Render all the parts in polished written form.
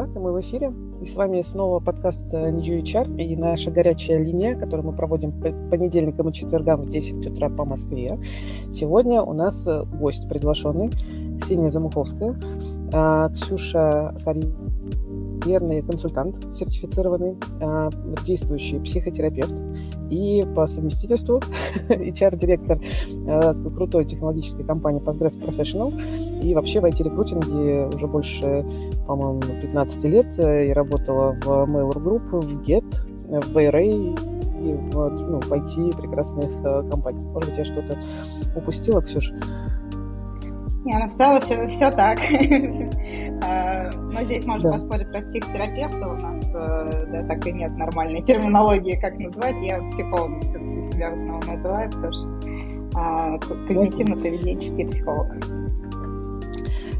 Марта, мы в эфире. И с вами снова подкаст New HR и наша горячая линия, которую мы проводим по понедельникам и четвергам в 10 утра по Москве. Сегодня у нас гость приглашенный Ксения Замуховская. Ксюша карьерный консультант сертифицированный, действующий психотерапевт и по совместительству HR-директор крутой технологической компании Postgres Professional. И вообще в IT-рекрутинге уже больше, по-моему, 15 лет. Я работала в Mailer Group, в Гет, в VRA и в IT прекрасных компаниях. Может быть, я что-то упустила, Ксюша? Не, ну в целом все так. Но здесь можно поспорить про психотерапевта. У нас так и нет нормальной терминологии, как назвать. Я психологом все-таки себя в основном называю, потому что когнитивно-поведенческий психолог.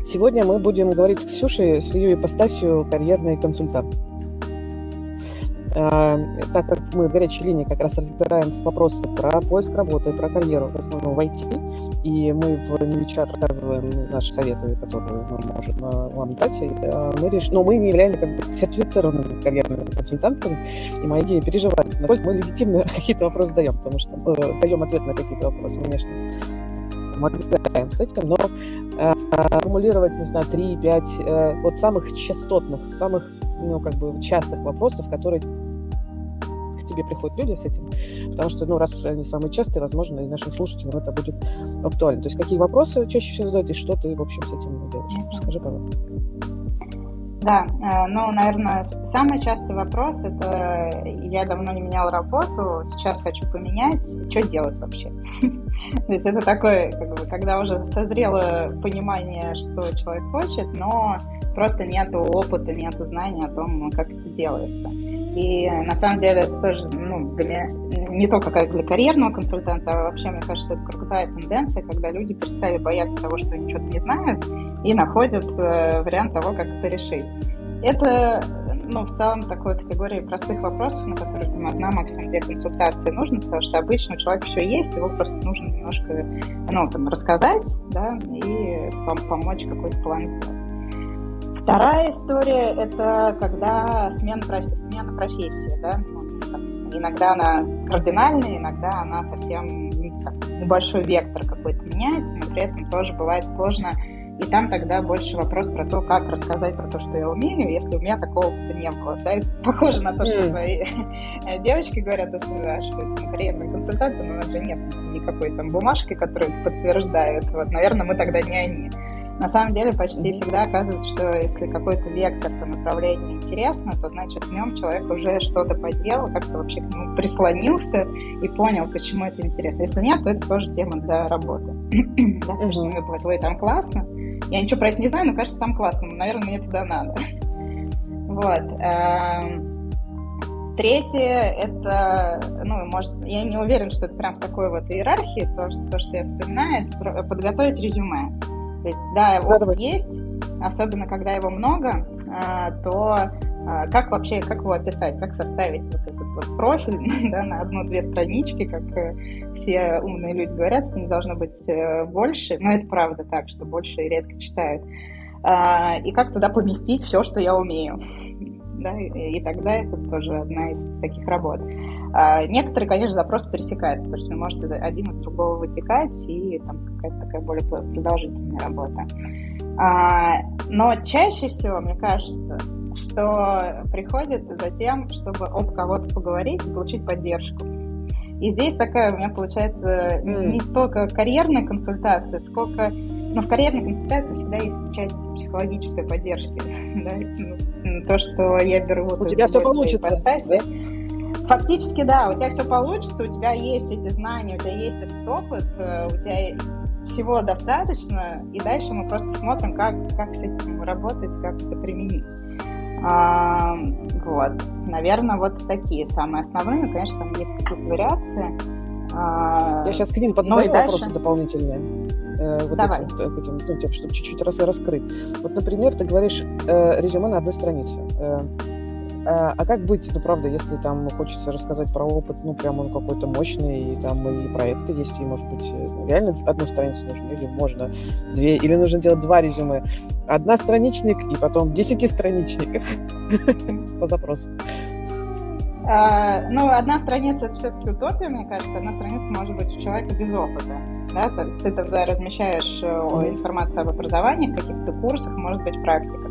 Сегодня мы будем говорить с Ксюшей, с ее ипостасью карьерный консультант. Так как мы в горячей линии как раз разбираем вопросы про поиск работы, про карьеру, в основном в IT, и мы в New HR рассказываем наши советы, которые мы можем вам дать, но мы не являемся сертифицированными карьерными консультантами, и мои идеи переживают, насколько мы легитимно какие-то вопросы даем, потому что мы даем ответ на какие-то вопросы, конечно, мы отвлекаем с этим, но формулировать, не знаю, 3-5 вот самых частотных, самых частых вопросов, которые к тебе приходят люди с этим, потому что, раз они самые частые, возможно, и нашим слушателям это будет актуально. То есть какие вопросы чаще всего задают и что ты, в общем, с этим делаешь? Расскажи, пожалуйста. Да, наверное, самый частый вопрос – это я давно не меняла работу, сейчас хочу поменять, что делать вообще? То есть это такое, когда уже созрело понимание, что человек хочет, но просто нету опыта, нету знания о том, как это делается. И на самом деле это тоже не только как для карьерного консультанта, а вообще, мне кажется, это крутая тенденция, когда люди перестали бояться того, что они что-то не знают, и находят вариант того, как это решить. Это, в целом, такой категории простых вопросов, на которые там одна, максимум две консультации нужно, потому что обычно у человека все есть, его просто нужно немножко, рассказать, да, и помочь какой-то план сделать. Вторая история – это когда смена профессии, да? Иногда она кардинальная, иногда она совсем небольшой вектор какой-то меняется, но при этом тоже бывает сложно. И там тогда больше вопрос про то, как рассказать про то, что я умею, если у меня такого опыта не было. Да? Это похоже на то, что твои девочки говорят, что это карьерный консультант, но у нас же нет никакой там бумажки, которая подтверждает. Наверное, мы тогда не они. На самом деле почти всегда оказывается, что если какой-то вектор по направлению интересно, то значит в нем человек уже что-то поделал, как-то вообще к нему прислонился и понял, почему это интересно. Если нет, то это тоже тема для работы. Да, потому что мне было, там классно. Я ничего про это не знаю, но кажется, там классно. Наверное, мне туда надо. Третье, это, я не уверена, что это прям в такой иерархии, потому что то, что я вспоминаю, это подготовить резюме. То есть, да, опыт есть, особенно когда его много, то как вообще, как его описать, как составить этот профиль, да, на одну-две странички, как все умные люди говорят, что не должно быть больше, но это правда так, что больше редко читают, и как туда поместить все, что я умею. Да, и тогда это тоже одна из таких работ. Некоторые, конечно, запросы пересекаются, потому что может один из другого вытекать, и там какая-то такая более продолжительная работа. Но чаще всего, мне кажется, что приходит за тем, чтобы об кого-то поговорить и получить поддержку. И здесь такая у меня получается не столько карьерная консультация, сколько... Но в карьерной консультации всегда есть часть психологической поддержки. Да? То, что я беру... У тебя все получится. Фактически, да, у тебя все получится, у тебя есть эти знания, у тебя есть этот опыт, у тебя всего достаточно, и дальше мы просто смотрим, как с этим работать, как это применить. Наверное, такие самые основные, конечно, там есть какие-то вариации. Я сейчас к ним подзадаю вопросы дополнительные. Давай. Чтобы чуть-чуть раскрыть. Например, ты говоришь резюме на одной странице. А как быть, ну, правда, если там хочется рассказать про опыт, ну, прям он какой-то мощный, и там и проекты есть, и, может быть, реально одну страницу нужно, или можно две, или нужно делать два резюме. Одностраничник и потом 10-страничник по запросу. Ну, одна страница – это все-таки утопия, мне кажется. Одна страница может быть у человека без опыта. Да? Ты тогда размещаешь информацию об образовании, каких-то курсах, может быть, практиках.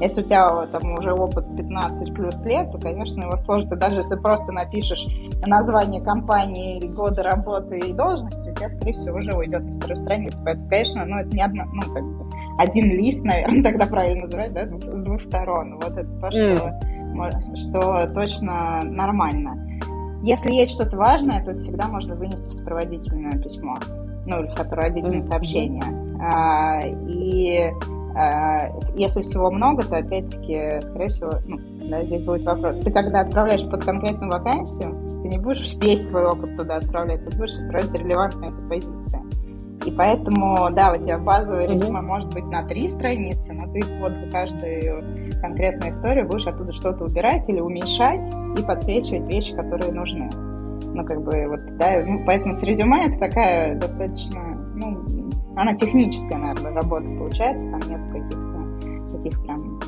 Если у тебя там уже опыт 15 плюс лет, то, конечно, его сложно. Даже если просто напишешь название компании, года работы и должности, у тебя, скорее всего, уже уйдет на вторую страницу. Поэтому, конечно, ну, это не одна, ну, как бы один лист, наверное, тогда правильно называть, да, с двух сторон. Вот это то, что точно нормально. Если есть что-то важное, то это всегда можно вынести в сопроводительное письмо, ну, или в сопроводительное сообщение. И если всего много, то, опять-таки, скорее всего, ну, да, здесь будет вопрос. Ты, когда отправляешь под конкретную вакансию, ты не будешь весь свой опыт туда отправлять, ты будешь отправлять релевантные позиции. И поэтому, да, у тебя базовое резюме может быть на 3 страницы, но ты вот каждую конкретную историю будешь оттуда что-то убирать или уменьшать и подсвечивать вещи, которые нужны. Ну, как бы, вот, да, ну, поэтому с резюме это такая достаточно, ну, она техническая, наверное, работа получается, там нет каких-то таких прям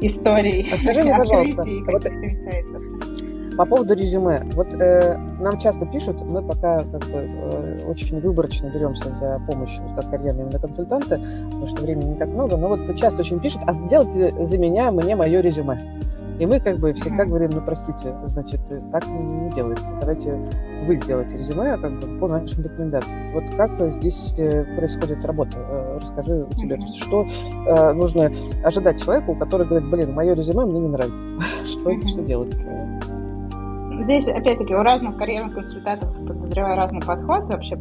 историй, открытий, каких-то инсайтов. По поводу резюме. Вот нам часто пишут, мы пока как бы очень выборочно беремся за помощь как карьерные именно консультанты, потому что времени не так много, но вот часто очень пишут, а сделайте за меня, мне мое резюме. И мы как бы всегда говорим, ну простите, значит, так не делается, давайте вы сделаете резюме как бы по нашим рекомендациям. Вот как здесь происходит работа? Расскажи у тебя, что нужно ожидать человеку, который говорит, блин, мое резюме мне не нравится. Что делать? Здесь, опять-таки, у разных карьерных консультантов, подозреваю, разный подход, вообще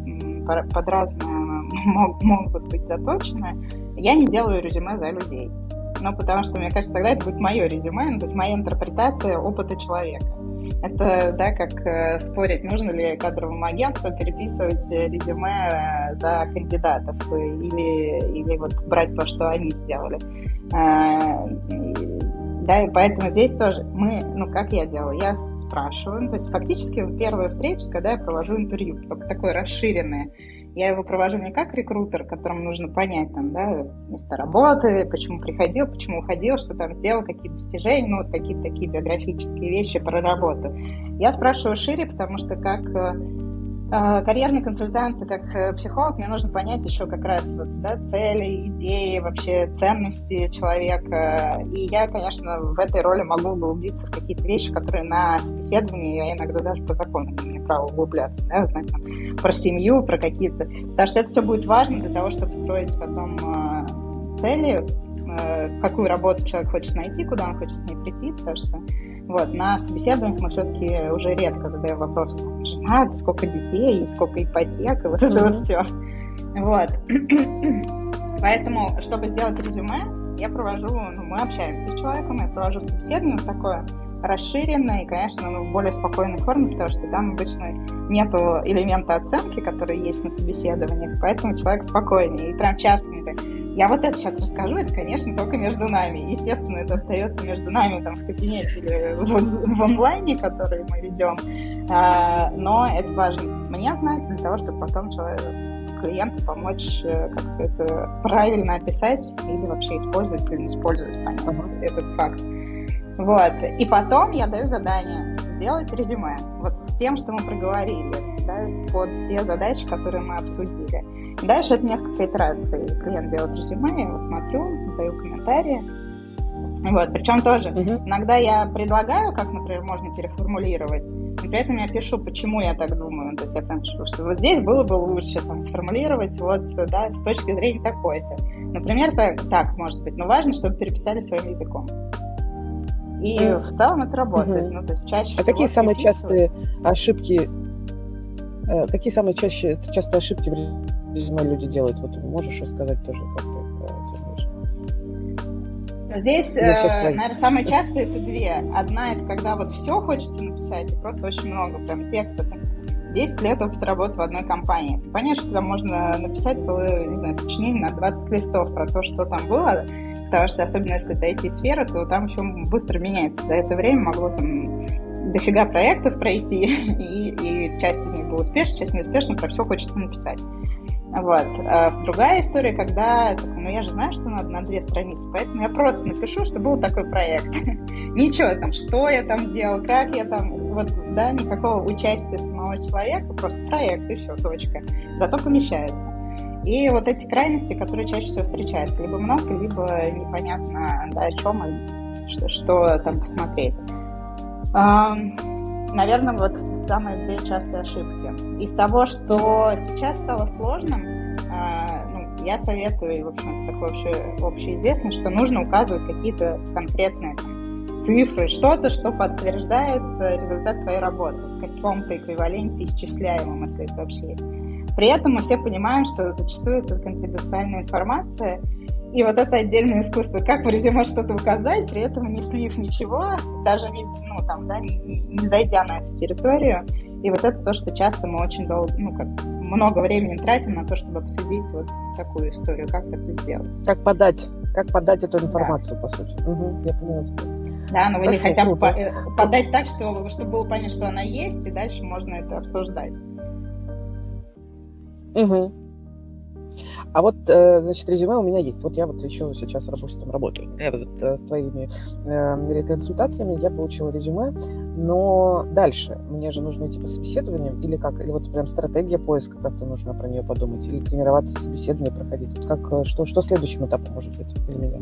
под разные могут быть заточены. Я не делаю резюме за людей. Ну, потому что, мне кажется, тогда это будет мое резюме, ну, то есть моя интерпретация опыта человека. Это, да, как спорить, нужно ли кадровому агентству переписывать резюме за кандидатов или вот брать то, что они сделали. Да, и поэтому здесь тоже мы, ну, как я делаю, я спрашиваю, ну, то есть фактически первая встреча, когда я провожу интервью, только такое расширенное, я его провожу не как рекрутер, которому нужно понять, там, да, место работы, почему приходил, почему уходил, что там сделал, какие достижения, ну, вот какие-то такие биографические вещи про работу. Я спрашиваю шире, потому что как карьерный консультант и как психолог мне нужно понять еще как раз вот, да, цели, идеи, вообще ценности человека. И я, конечно, в этой роли могу углубиться в какие-то вещи, которые на собеседовании, я иногда даже по закону не имею права углубляться, да, узнать там про семью, про какие-то... Потому что это все будет важно для того, чтобы строить потом цели, какую работу человек хочет найти, куда он хочет с ней прийти, потому что вот, на собеседованиях мы все-таки уже редко задаем вопрос, жена, сколько детей, сколько ипотек, и вот это вот все. Вот. Поэтому, чтобы сделать резюме, я провожу, ну, мы общаемся с человеком, я провожу собеседование такое расширенное и, конечно, ну, в более спокойной форме, потому что там обычно нету элемента оценки, которые есть на собеседованиях, поэтому человек спокойнее. И прям часто мне так, я вот это сейчас расскажу, это, конечно, только между нами. Естественно, это остается между нами там в кабинете или в онлайне, который мы ведем. Но это важно мне знать для того, чтобы потом клиенту помочь как-то это правильно описать или вообще использовать или не использовать этот факт. Вот. И потом я даю задание сделать резюме вот с тем, что мы проговорили, да, под те задачи, которые мы обсудили. Дальше это несколько итераций. Клиент делает резюме, я его смотрю, даю комментарии. Вот. Причем тоже иногда я предлагаю, как, например, можно переформулировать, но при этом я пишу, почему я так думаю. То есть я там пишу, что вот здесь было бы лучше там, сформулировать вот, да, с точки зрения такой-то. Например, так может быть, но важно, чтобы переписали своим языком. И в целом это работает. Ну, то есть чаще всего какие самые частые ошибки? Какие самые частые ошибки в резюме люди делают? Вот можешь рассказать тоже, как ты оцениваешь? Здесь, наверное, самые частые это две. Одна это когда вот все хочется написать, и просто очень много прям текста. 10 лет опыта работы в одной компании. Понятно, что там можно написать целое, не знаю, сочинение на 20 листов про то, что там было, потому что, особенно если это IT-сфера, то там еще быстро меняется. За это время могло там дофига проектов пройти, и часть из них была успешна, часть неуспешна, про все хочется написать. Вот. Другая история, когда я же знаю, что надо на 2 страницы, поэтому я просто напишу, что был такой проект. Ничего там, что я там делал, как я там, вот, да, никакого участия самого человека, просто проект, и все, точка. Зато помещается. И вот эти крайности, которые чаще всего встречаются, либо много, либо непонятно, да, о чем и что там посмотреть. Наверное, вот самые 2 частые ошибки. Из того, что сейчас стало сложным, я советую, и, в общем, это такое общеизвестное, что нужно указывать какие-то конкретные цифры, что-то, что подтверждает результат твоей работы, в каком-то эквиваленте исчисляемом, если это вообще есть. При этом мы все понимаем, что зачастую это конфиденциальная информация, и вот это отдельное искусство, как в резюме что-то указать, при этом не слив ничего, даже не зайдя на эту территорию. И вот это то, что часто мы очень долго, много времени тратим на то, чтобы обсудить вот такую историю, как это сделать. Как подать эту информацию, да. По сути. Угу, я поняла тебя. Да, или хотя бы подать так, чтобы было понятно, что она есть, и дальше можно это обсуждать. Угу. А вот, значит, резюме у меня есть. Вот я вот еще сейчас работаю. Я вот с твоими консультациями я получила резюме, но дальше мне же нужно идти по собеседованиям или как? Или вот прям стратегия поиска, как-то нужно про нее подумать? Или тренироваться, собеседование проходить? Вот как, что следующим этапом может быть для меня?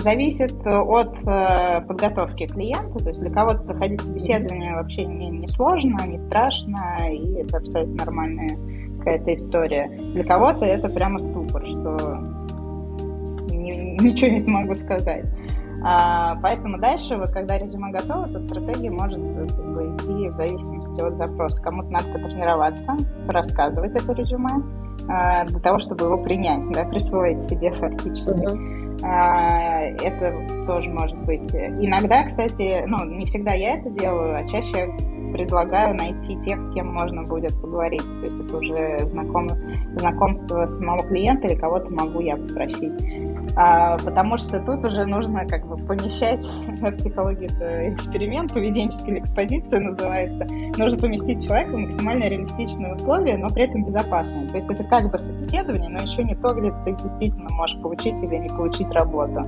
Зависит от подготовки клиента. То есть для кого-то проходить собеседование вообще не сложно, не страшно, и это абсолютно нормальная какая-то история. Для кого-то это прямо ступор, что ничего не смогу сказать. Поэтому дальше, вот, когда резюме готово, то стратегия может идти в зависимости от запроса. Кому-то надо потренироваться, рассказывать это резюме, для того, чтобы его принять, да, присвоить себе фактически. Это тоже может быть. Иногда, кстати, не всегда я это делаю, а чаще предлагаю найти тех, с кем можно будет поговорить. То есть это уже знакомство самого клиента или кого-то могу я попросить. Потому что тут уже нужно как бы помещать, в психологии это эксперимент, поведенческая экспозиция называется. Нужно поместить человека в максимально реалистичные условия, но при этом безопасные. То есть это как бы собеседование, но еще не то, где ты действительно можешь получить или не получить работу.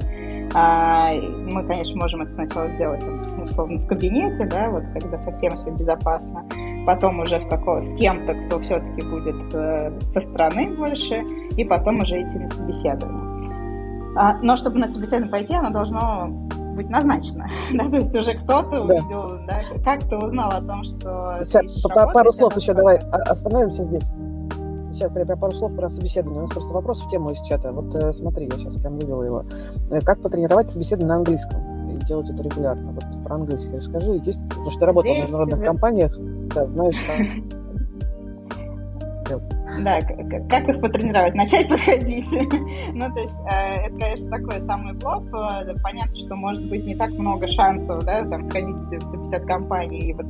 Мы, конечно, можем это сначала сделать, условно, в кабинете, да, вот когда совсем все безопасно, потом уже с кем-то, кто все-таки будет со стороны больше, и потом уже идти на собеседование. Но чтобы на собеседование пойти, оно должно быть назначено. Да? То есть уже кто-то увидел, да? Как-то узнал о том, что... Сейчас, пару слов еще давай остановимся здесь. Сейчас прям пару слов про собеседование. У нас просто вопрос в тему из чата. Вот смотри, я сейчас прям вывела его. Как потренировать собеседование на английском и делать это регулярно? Вот про английский расскажи. Есть, потому что ты работала в международных компаниях, да, знаешь, там... Да, как их потренировать? Начать проходить. То есть, это, конечно, такой самый плод. Понятно, что может быть не так много шансов, да, там, сходить в 150 компаний и вот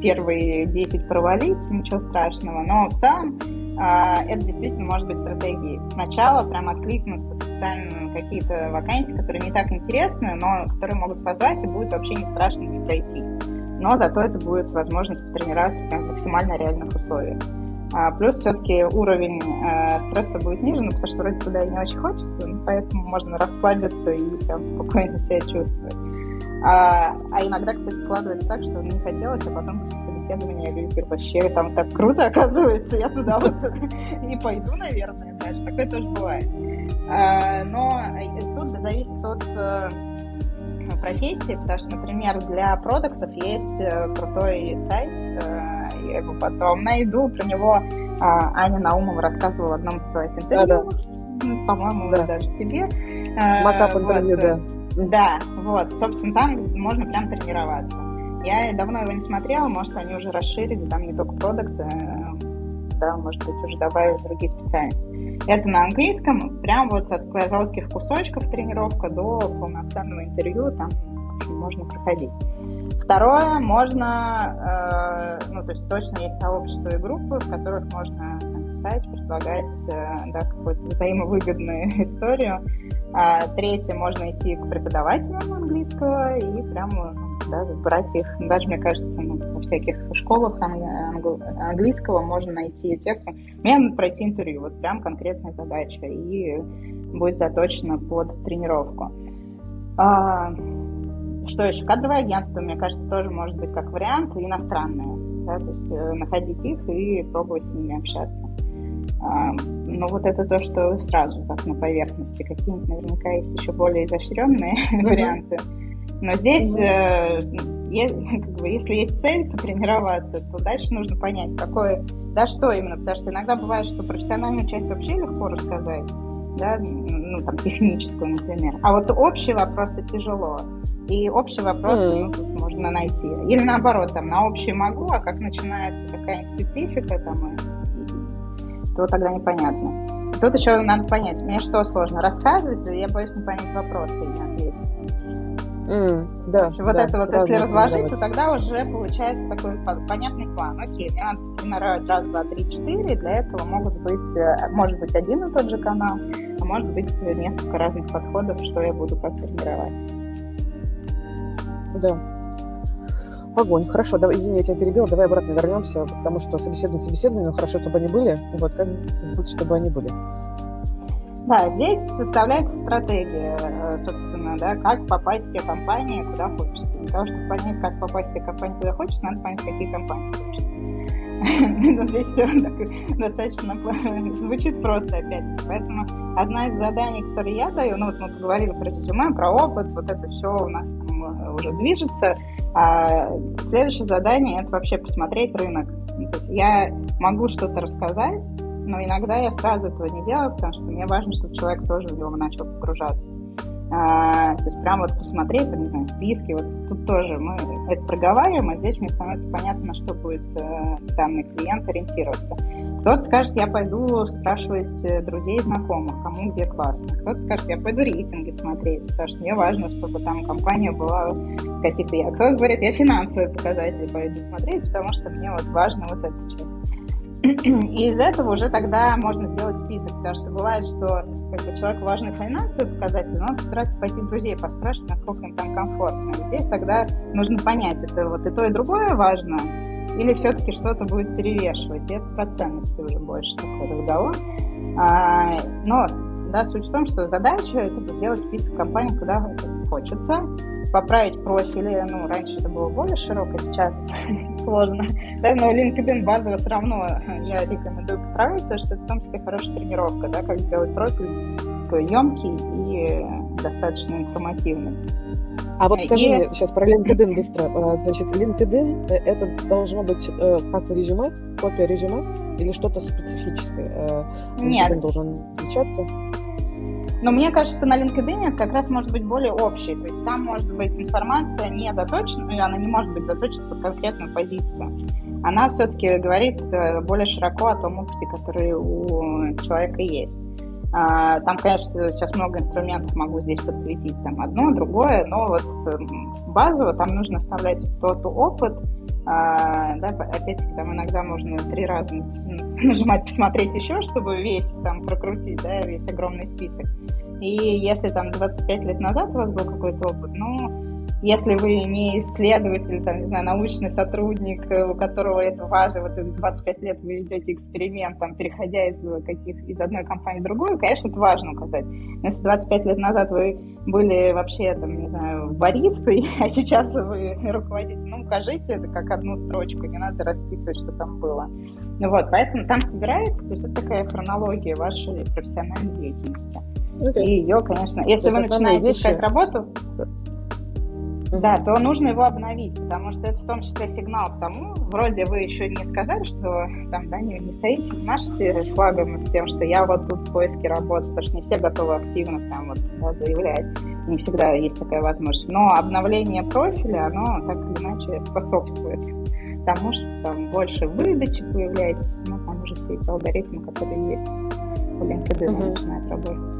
первые 10 провалить, ничего страшного. Но в целом это действительно может быть стратегией. Сначала прям откликнуться специально на какие-то вакансии, которые не так интересны, но которые могут позвать, и будет вообще не страшно не пройти. Но зато это будет возможность потренироваться прям в максимально реальных условиях. Плюс все-таки уровень стресса будет ниже, потому что вроде туда и не очень хочется, поэтому можно расслабиться и прям спокойно себя чувствовать. А иногда, кстати, складывается так, что не хотелось, а потом собеседование говорит, вообще там так круто оказывается, я туда вот и пойду, наверное, дальше. Такое тоже бывает. Но тут зависит от профессии, потому что, например, для продуктов есть крутой сайт, я его потом найду, про него Аня Наумова рассказывала в одном из своих интервью, по-моему, даже тебе. Макап интервью, да. Вот, собственно, там можно прям тренироваться. Я давно его не смотрела, может, они уже расширили, там не только продукты, может быть, уже добавили другие специальности. Это на английском, прям вот от коротких кусочков тренировка до полноценного интервью, там можно проходить. Второе, можно, то есть точно есть сообщества и группы, в которых можно писать, предлагать какую-то взаимовыгодную историю. Третье, можно идти к преподавателям английского и прямо брать их. Даже, мне кажется, во всяких школах английского можно найти тех, кто... Мне надо пройти интервью, вот прям конкретная задача, и будет заточена под тренировку. Что еще? Кадровое агентство, мне кажется, тоже может быть как вариант, и иностранные. Да, то есть находить их и пробовать с ними общаться. Но вот это то, что сразу так на поверхности. Какие-нибудь наверняка есть еще более изощренные варианты. Но здесь, если есть цель потренироваться, то дальше нужно понять, какое, да, что именно. Потому что иногда бывает, что профессиональную часть вообще легко рассказать. Да, техническую, например. А вот общие вопросы тяжело. И общие вопросы тут можно найти. Или наоборот, на общие могу, а как начинается какая-нибудь специфика, то тогда непонятно. Тут еще надо понять, мне что сложно рассказывать, я боюсь не понять вопросы и не ответить. Если разложить, то тогда уже получается такой понятный план. Окей, мне надо тренировать раз, два, три, четыре, для этого может быть один и тот же канал, а может быть несколько разных подходов, что я буду как тренировать. Да. Огонь. Хорошо, давай, извини, я тебя перебила, давай обратно вернемся, потому что собеседование, хорошо, чтобы они были, как быть, чтобы они были. Да, здесь составляется стратегия, собственно, как попасть в те компании, куда хочется. Для того, чтобы понять, как попасть в те компании, куда хочется, надо понять, какие компании хочется. Здесь все достаточно звучит просто опять. Поэтому одна из заданий, которые я даю, мы поговорили про резюме, про опыт, вот это все у нас уже движется. Следующее задание – это вообще посмотреть рынок. Я могу что-то рассказать, но иногда я сразу этого не делаю, потому что мне важно, чтобы человек тоже в него начал погружаться. То есть прям посмотреть, списки, тут тоже мы это проговариваем, а здесь мне становится понятно, на что будет данный клиент ориентироваться. Кто-то скажет, я пойду спрашивать друзей и знакомых, кому где классно. Кто-то скажет, я пойду рейтинги смотреть, потому что мне важно, чтобы там компания была какие-то... Кто-то говорит, я финансовые показатели пойду смотреть, потому что мне важно эта часть. И из этого уже тогда можно сделать список, потому что бывает, что человеку важны финансовые показатели, но он собирается пойти друзей поспрашивать, насколько им там комфортно. И здесь тогда нужно понять, это и то, и другое важно, или все-таки что-то будет перевешивать. И это про ценности уже больше такой разговор. Суть в том, что задача – это сделать список компаний, куда хочется, поправить профили, раньше это было более широко, сейчас сложно, но LinkedIn базово все равно я рекомендую поправить, потому что это в том числе хорошая тренировка, как сделать профиль такой емкий и достаточно информативный. А вот скажи мне сейчас про LinkedIn быстро, значит, LinkedIn это должно быть как резюме, копия резюме или что-то специфическое? Нет. LinkedIn должен отличаться? Но мне кажется, на LinkedIn это как раз может быть более общей. То есть там может быть информация не заточена, и она не может быть заточена под конкретную позицию. Она все-таки говорит более широко о том опыте, который у человека есть. Там, конечно, сейчас много инструментов могу здесь подсветить. Там одно, другое, но базово там нужно оставлять тот опыт. Опять-таки, там иногда можно 3 раза нажимать «посмотреть еще», чтобы весь там прокрутить, весь огромный список. И если там 25 лет назад у вас был какой-то опыт, если вы не исследователь, научный сотрудник, у которого это важно, 25 лет вы ведете эксперимент, переходя из одной компании в другую, конечно, это важно указать. Но если 25 лет назад вы были вообще, баристой, а сейчас вы руководитель, укажите это как одну строчку, не надо расписывать, что там было. Поэтому там собирается, то есть это такая хронология вашей профессиональной деятельности. Okay. И ее, конечно, если вы начинаете искать работу... Да, то нужно его обновить, потому что это в том числе сигнал к тому, вроде вы еще не сказали, что не стоите, не машете флагом с тем, что я тут в поиске работы, потому что не все готовы активно заявлять, не всегда есть такая возможность. Но обновление профиля, оно так или иначе способствует тому, что там больше выдачи появляетесь, там уже все эти алгоритмы, которые есть, у LinkedIn начинают работать.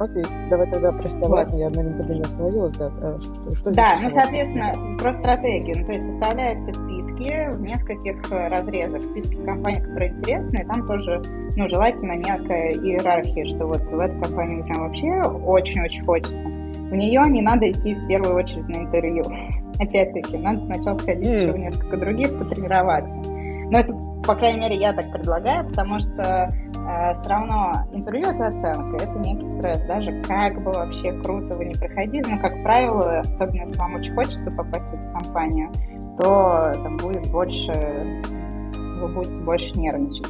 Окей, давай тогда про стратегию. Вот. Я на LinkedIn остановилась. Да, что да, ну, соответственно, про стратегию. Ну, то есть составляются списки в нескольких разрезах. Списки компаний, которые интересны, и там тоже, ну, желательно некая иерархия, что вот в эту компанию прям вообще очень-очень хочется. В нее не надо идти в первую очередь на интервью. Опять-таки, надо сначала сходить еще в несколько других, потренироваться. Но это, по крайней мере, я так предлагаю, потому что все равно интервью — это оценка, это некий стресс. Даже как бы вообще круто вы не проходили, но, как правило, особенно если вам очень хочется попасть в эту компанию, то там будет больше, вы будете больше нервничать.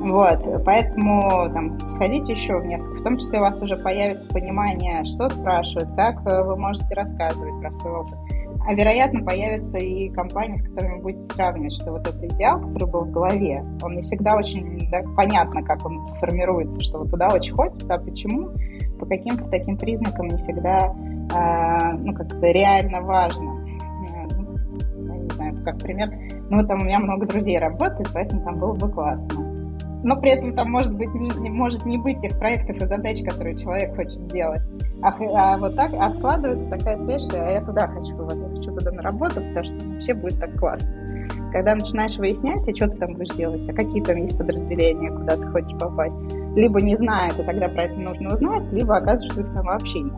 Вот, поэтому там сходите еще в несколько, в том числе у вас уже появится понимание, что спрашивают, как вы можете рассказывать про свой опыт. А вероятно, появятся и компании, с которыми вы будете сравнивать, что вот этот идеал, который был в голове, он не всегда очень понятно, как он формируется, что вот туда очень хочется, а почему? По каким-то таким признакам не всегда, ну, как-то реально важно. Я не знаю, как пример, ну, там у меня много друзей работает, поэтому там было бы классно. Но при этом там может быть не быть тех проектов и задач, которые человек хочет делать. А вот так складывается такая связь, что я туда хочу, вот я хочу туда на работу, потому что вообще будет так классно. Когда начинаешь выяснять, а что ты там будешь делать, а какие там есть подразделения, куда ты хочешь попасть, либо не знают, и тогда про это нужно узнать, либо оказывается, что их там вообще нет.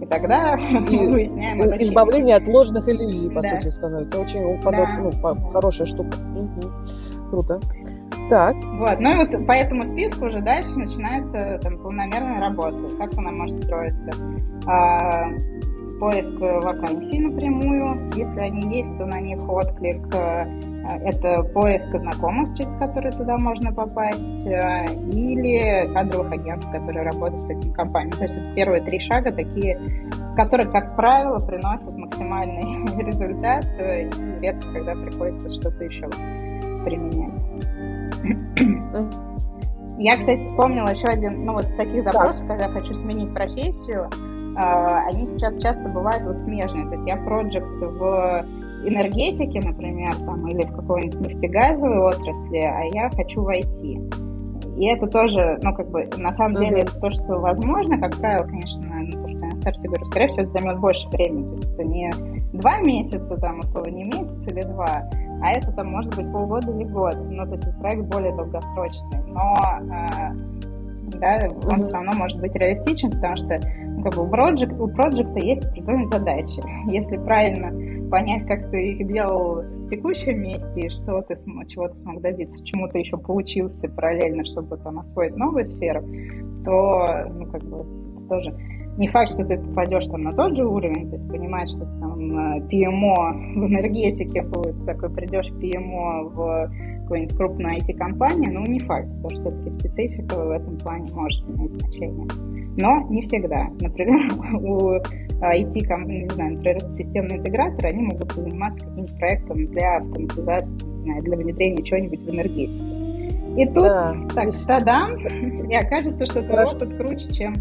И тогда мы выясняем... Избавление от ложных иллюзий, по сути, становится. Очень хорошая штука. Круто. Так. Вот, ну и вот по этому списку уже дальше начинается там полномерная работа. Как она может строиться? Поиск вакансий напрямую. Если они есть, то на них отклик. Это поиск знакомых, через которые туда можно попасть. Или кадровых агентств, которые работают с этим компанией. То есть это первые три шага такие, которые, как правило, приносят максимальный результат. И редко, когда приходится что-то еще применять. Я, кстати, вспомнила еще один, ну вот с таких запросов, когда хочу сменить профессию, они сейчас часто бывают вот смежные. То есть я проджект в энергетике, например, там, или в какой-нибудь нефтегазовой отрасли, а я хочу в IT. И это тоже, ну как бы, на самом деле это то, что возможно, как правило, конечно, ну, то, что я на старте говорю, скорее всего, это займет больше времени. То есть это не 2 месяца, там, условно, не месяц или 2, а это там может быть полгода или год. Ну, то есть проект более долгосрочный, но он все равно может быть реалистичен, потому что ну, как бы у проджекта есть определенные задачи. Если правильно понять, как ты их делал в текущем месте, и чего ты смог добиться, чему ты еще поучился параллельно, чтобы там освоить новую сферу, то ну, как бы, тоже... Не факт, что ты попадешь там на тот же уровень, то есть понимаешь, что там PMO в энергетике будет, такой придешь PMO в какую-нибудь крупную IT-компанию, ну не факт, потому что все-таки специфика в этом плане может иметь значение. Но не всегда. Например, у IT-компаний, не знаю, например, системные интеграторы, они могут заниматься каким-то проектом для автоматизации, для внедрения чего-нибудь в энергетике. И тут, та-дам, и окажется, что твой опыт круче, чем...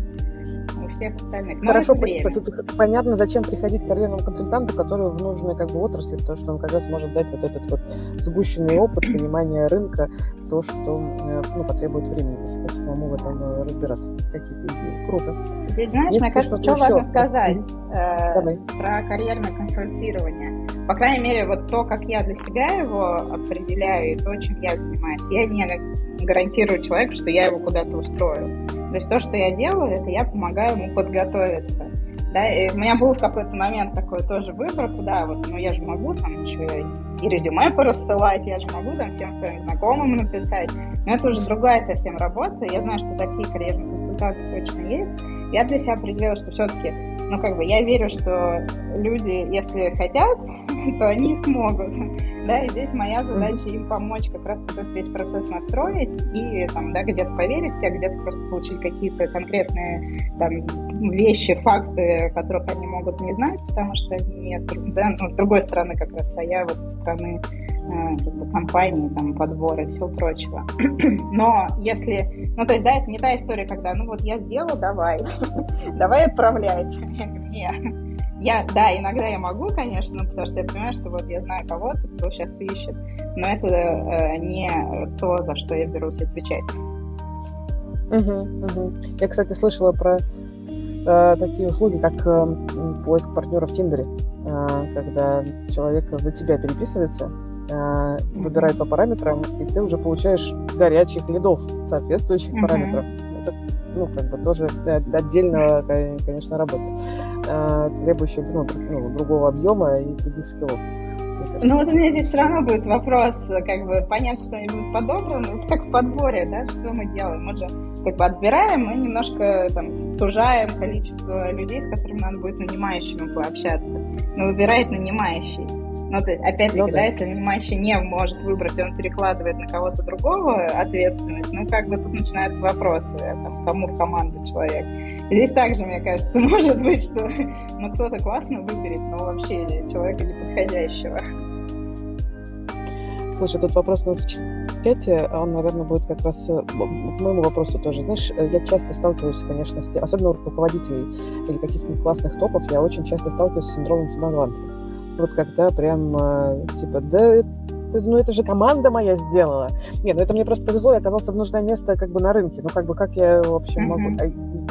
всех остальных. Хорошо, понятно, зачем приходить к карьерному консультанту, который в нужной как бы отрасли, потому что он как раз может дать вот этот вот сгущенный опыт, понимание рынка, то, что ну, потребует времени, если самому в этом разбираться. Какие-то идеи. Круто. Здесь, знаешь, мне кажется, что важно сказать про карьерное консультирование. По крайней мере, вот то, как я для себя его определяю и то, чем я занимаюсь. Я не гарантирую человеку, что я его куда-то устрою. То есть то, что я делаю, это я помогаю ему подготовиться. Да? И у меня был в какой-то момент такой тоже выбор, куда вот, ну я же могу там еще и резюме порассылать, я же могу там всем своим знакомым написать. Но это уже другая совсем работа. Я знаю, что такие карьерные консультанты точно есть. Я для себя определила, что все-таки, ну как бы я верю, что люди, если хотят, то они смогут. Да, и здесь моя задача им помочь как раз этот весь процесс настроить и там, да, где-то поверить себе, где-то просто получить какие-то конкретные там, вещи, факты, которых они могут не знать, потому что они, да, ну, с другой стороны как раз, а я вот со стороны компании, там, подбора и всего прочего. Но если... Ну, то есть, да, это не та история, когда, ну, вот я сделала, давай отправляйте. Иногда я могу, конечно, потому что я понимаю, что вот я знаю кого-то, кто сейчас ищет, но это не то, за что я берусь отвечать. Я, кстати, слышала про такие услуги, как поиск партнеров в Тиндере, когда человек за тебя переписывается, выбирает по параметрам, и ты уже получаешь горячих лидов, соответствующих параметров. Это, ну, как бы тоже отдельно, конечно, работа, требующая другого объема и других скиллов. Ну вот у меня здесь все равно будет вопрос, как бы понятно, что они будут подобраны, как в подборе, да, что мы делаем. Мы же как бы отбираем и немножко там сужаем количество людей, с которыми надо будет нанимающими пообщаться. Но выбирает нанимающий. Ну, то есть, опять-таки, да, если нанимающий не может выбрать, он перекладывает на кого-то другого ответственность, ну, как бы тут начинаются вопросы, там, кому в команду человек. Здесь также, мне кажется, может быть, что ну, кто-то классно выберет, но вообще человека неподходящего. Слушай, тут вопрос у нас в чате, он, наверное, будет как раз к моему вопросу тоже. Знаешь, я часто сталкиваюсь, конечно, с тем, особенно у руководителей или каких-нибудь классных топов, я очень часто сталкиваюсь с синдромом самозванца. Вот когда прям, типа, да, ну это же команда моя сделала. Не, ну это мне просто повезло, я оказался в нужное место как бы на рынке. Ну как бы как я вообще могу?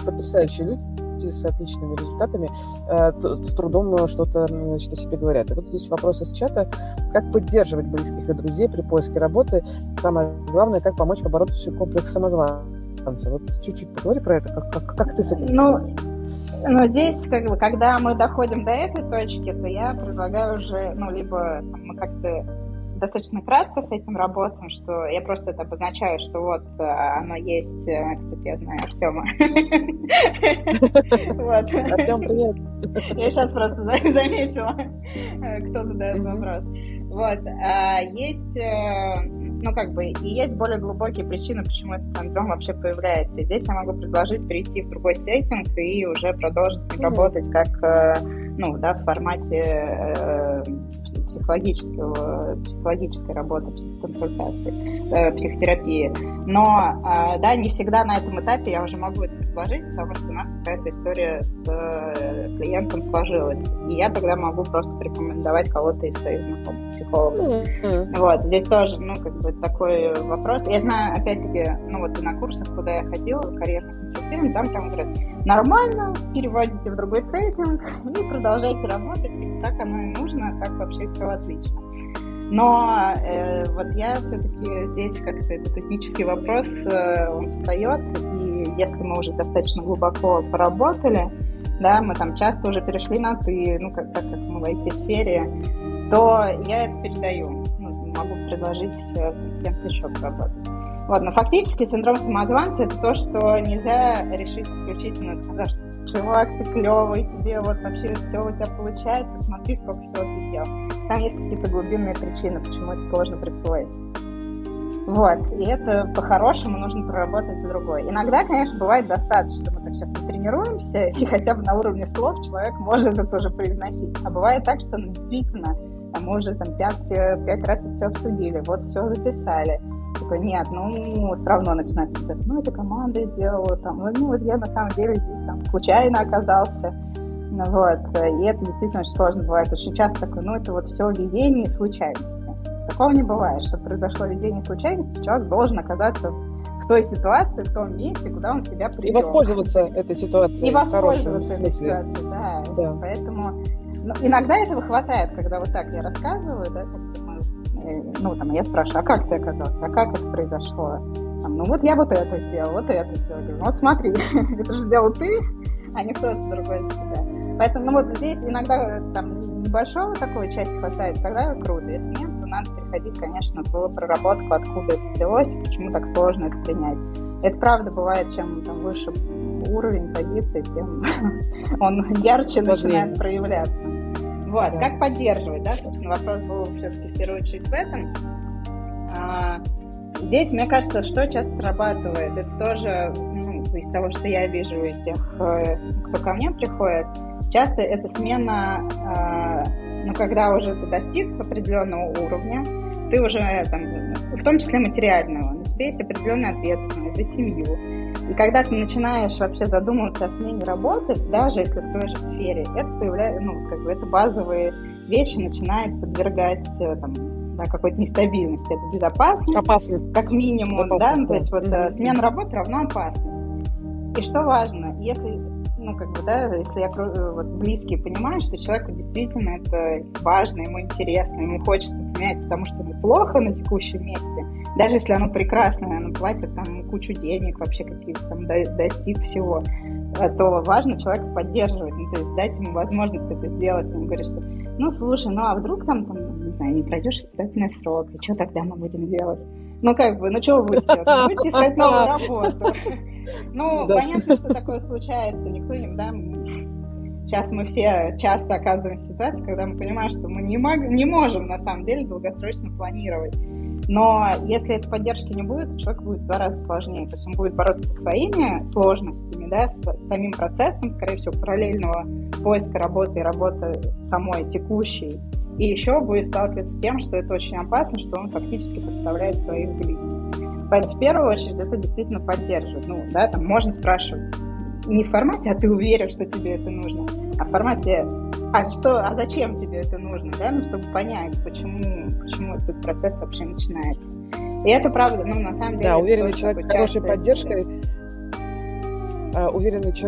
Потрясающие люди с отличными результатами с трудом что-то о себе говорят. И вот здесь вопрос из чата. Как поддерживать близких и друзей при поиске работы? Самое главное, как помочь побороть комплекс самозванца. Вот чуть-чуть поговори про это, как ты с этим говоришь? Но здесь, как бы, когда мы доходим до этой точки, то я предлагаю уже, ну, либо там, мы как-то достаточно кратко с этим работаем, что я просто это обозначаю, что вот оно есть, кстати, я знаю Артема. Артем, привет. Я сейчас просто заметила, кто задает вопрос. Вот, есть... Ну, как бы, и есть более глубокие причины, почему этот синдром вообще появляется. И здесь я могу предложить перейти в другой сеттинг и уже продолжить с ним работать как, ну, да, в формате психологической работы, психоконсультации, психотерапии. Но, да, не всегда на этом этапе я уже могу это предложить, потому что у нас какая-то история с клиентом сложилась. И я тогда могу просто порекомендовать кого-то из своих знакомых психологов. Вот, здесь тоже, ну, как бы, такой вопрос. Я знаю, опять-таки, ну вот на курсах, куда я ходила, карьерных консультирований, там прям говорят, нормально, переводите в другой сеттинг и продолжайте работать, и так оно и нужно, так вообще все отлично. Но вот я все-таки здесь как-то этот этический вопрос, он встает, и если мы уже достаточно глубоко поработали, да, мы там часто уже перешли на «ты», ну, так как мы в IT-сфере, то я это передаю. Могу предложить с кем-то еще поработать. Вот, но фактически синдром самозванца – это то, что нельзя решить исключительно, сказав, что «чувак, ты клевый, тебе вот вообще все у тебя получается, смотри, сколько всего ты сделал». Там есть какие-то глубинные причины, почему это сложно присвоить. Вот, и это по-хорошему нужно проработать в другой. Иногда, конечно, бывает достаточно, что мы так сейчас тренируемся, и хотя бы на уровне слов человек может это тоже произносить. А бывает так, что действительно… А мы уже там 5 раз все обсудили, вот все записали. Такой, нет, ну, все равно начинается, ну, это команда сделала, там, ну, вот я на самом деле здесь там случайно оказался. Ну, вот, и это действительно очень сложно бывает. Очень часто такое, ну, это вот все везение и случайности. Такого не бывает, что произошло везение и случайности, человек должен оказаться в той ситуации, в том месте, куда он себя привел. И воспользоваться этой ситуацией. И воспользоваться этой ситуацией, да. Поэтому... Но иногда этого хватает, когда вот так я рассказываю, да, как-то мы, ну, там, я спрашиваю, а как ты оказался, а как это произошло? Там, ну, вот я вот это сделал, вот это сделал. Говорю, вот смотри, это же сделал ты, а не кто-то другой за тебя. Поэтому, ну, вот здесь иногда там небольшого такой части хватает, тогда круто. Если нет, то надо переходить, конечно, в проработку, откуда это взялось, почему так сложно это принять. Это правда бывает, чем там выше уровень позиции, тем он ярче начинает проявляться. Вот, как поддерживать, да, собственно, вопрос был все-таки в первую очередь в этом. Здесь, мне кажется, что часто срабатывает, это тоже, ну, из того, что я вижу из тех, кто ко мне приходит, часто это смена, ну, когда уже ты достиг определенного уровня, ты уже, там, в том числе материального, у тебя есть определенная ответственность за семью. И когда ты начинаешь вообще задумываться о смене работы, даже если в той же сфере, это появляется, ну, как бы, это базовые вещи начинает подвергать, там, какой-то нестабильности. Это безопасность, опасность, как минимум. Опасность, да? То есть вот смена работы равна опасность. И что важно, если, ну, как бы, да, если я, вот, близкие понимают, что человеку действительно это важно, ему интересно, ему хочется поменять, потому что ему плохо на текущем месте, даже если оно прекрасное, оно платит там кучу денег, вообще какие-то там достиг всего, то важно человека поддерживать, ну, то есть дать ему возможность это сделать. Он говорит, что, ну, слушай, ну, а вдруг там не знаю, не пройдешь испытательный срок, и что тогда мы будем делать? Ну, как бы, ну, что вы будете делать? Вы будете искать новую работу. Ну, понятно, что такое случается, никто не, да, сейчас мы все часто оказываемся в ситуации, когда мы понимаем, что мы не можем, на самом деле, долгосрочно планировать. Но если этой поддержки не будет, человек будет в 2 раза сложнее. То есть он будет бороться со своими сложностями, да, с самим процессом, скорее всего, параллельного поиска работы и работы самой текущей. И еще будет сталкиваться с тем, что это очень опасно, что он фактически подставляет своих близких. Поэтому в первую очередь это действительно поддерживает. Ну, да, там можно спрашивать не в формате, а ты уверен, что тебе это нужно, а в формате, а зачем тебе это нужно, да, ну, чтобы понять, почему этот процесс вообще начинается. И это правда, ну, на самом деле... Да, уверенный человек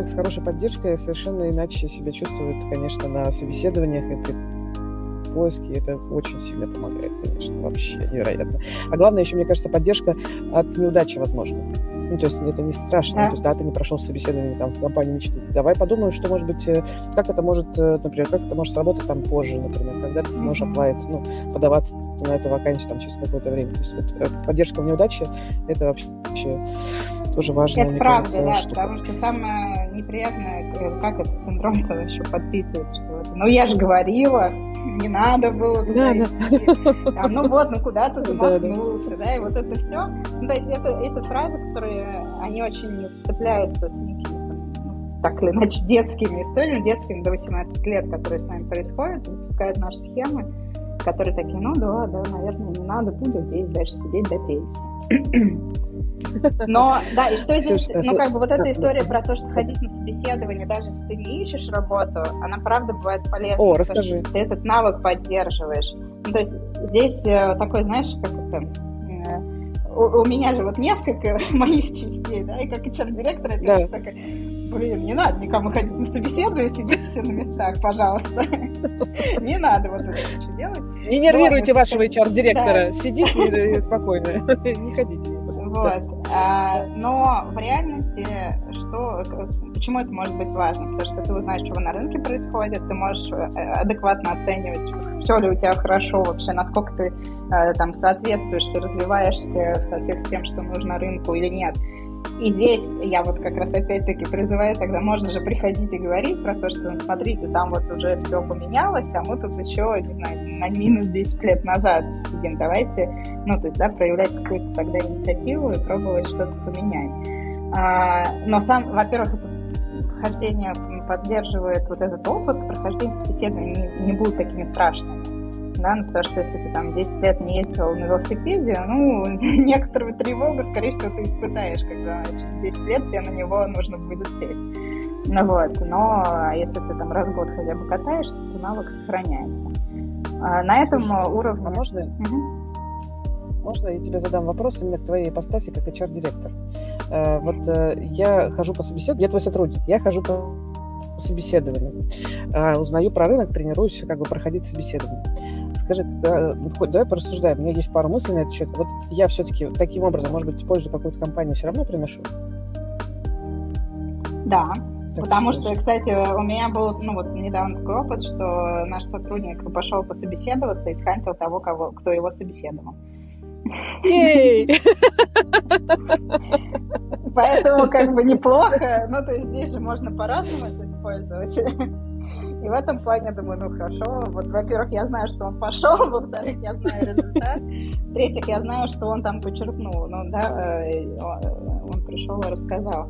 с хорошей поддержкой, совершенно иначе себя чувствует, конечно, на собеседованиях и при поиске, это очень сильно помогает, конечно, вообще невероятно. А главное еще, мне кажется, поддержка от неудачи возможна. Ну, то есть это не страшно, да. То есть, да, ты не прошел собеседование там в компании мечты. Давай подумаем, что может быть, как это может, например, как это может сработать там позже, например, когда ты сможешь оплавиться, ну, подаваться на эту вакансию там через какое-то время. То есть вот, поддержка в неудаче – это вообще тоже важная, мне кажется, да, штука. Это правда, да, потому что самое неприятное, как этот синдром-то еще подпитывается, что ну, я же говорила, не надо было туда идти, там, ну вот, ну куда-то замахнулся, да, и вот это все. Ну, то есть это фразы, которые они очень сцепляются с некими, так или иначе, детскими историями, детскими до 18 лет, которые с нами происходят, выпускают наши схемы, которые такие, ну да, наверное, не надо, буду здесь дальше сидеть до пенсии. Но, да, и что здесь, ну, как бы вот эта история про то, что ходить на собеседование, даже если ты не ищешь работу, она, правда, бывает полезна. О, расскажи. Ты этот навык поддерживаешь. Ну, то есть здесь такой, знаешь, как это... У меня же вот несколько моих частей, да, и как HR-директор, это же такая, блин, не надо никому ходить на собеседование, сидите все на местах, пожалуйста. Не надо вот это что делать. Не нервируйте вашего HR-директора, сидите спокойно, не ходите. Вот, но в реальности, почему это может быть важно? Потому что ты узнаешь, что на рынке происходит, ты можешь адекватно оценивать, все ли у тебя хорошо вообще, насколько ты там соответствуешь, ты развиваешься в соответствии с тем, что нужно рынку или нет. И здесь я вот как раз опять-таки призываю, тогда можно же приходить и говорить про то, что, смотрите, там вот уже все поменялось, а мы тут еще, не знаю, на минус 10 лет назад сидим, давайте, ну, то есть, да, проявлять какую-то тогда инициативу и пробовать что-то поменять. Но сам, во-первых, прохождение поддерживает вот этот опыт, прохождение собеседования не будет такими страшными. Да, ну, потому что если ты там 10 лет не ездил на велосипеде, ну, некоторую тревогу, скорее всего, ты испытаешь, когда через 10 лет тебе на него нужно будет сесть. Ну, вот. Но если ты там раз в год хотя бы катаешься, то навык сохраняется. На этом уровне... А можно? Можно я тебе задам вопрос именно к твоей ипостаси как HR-директор? Вот я хожу по собеседованию, я твой сотрудник, я хожу по собеседованию, узнаю про рынок, тренируюсь, как бы проходить собеседование. Скажи, давай порассуждаем, у меня есть пару мыслей на этот счет. Вот я все-таки таким образом, может быть, пользу какой-то компании все равно приношу? Да, так потому что, кстати, у меня был, ну, вот недавно такой опыт, что наш сотрудник пошел пособеседоваться и схантил того, кто его собеседовал. Поэтому как бы неплохо, ну, то есть здесь же можно по-разному это использовать. И в этом плане, думаю, ну хорошо, вот, во-первых, я знаю, что он пошел, во-вторых, я знаю результат, в-третьих, я знаю, что он там почерпнул, ну, да, он пришел и рассказал.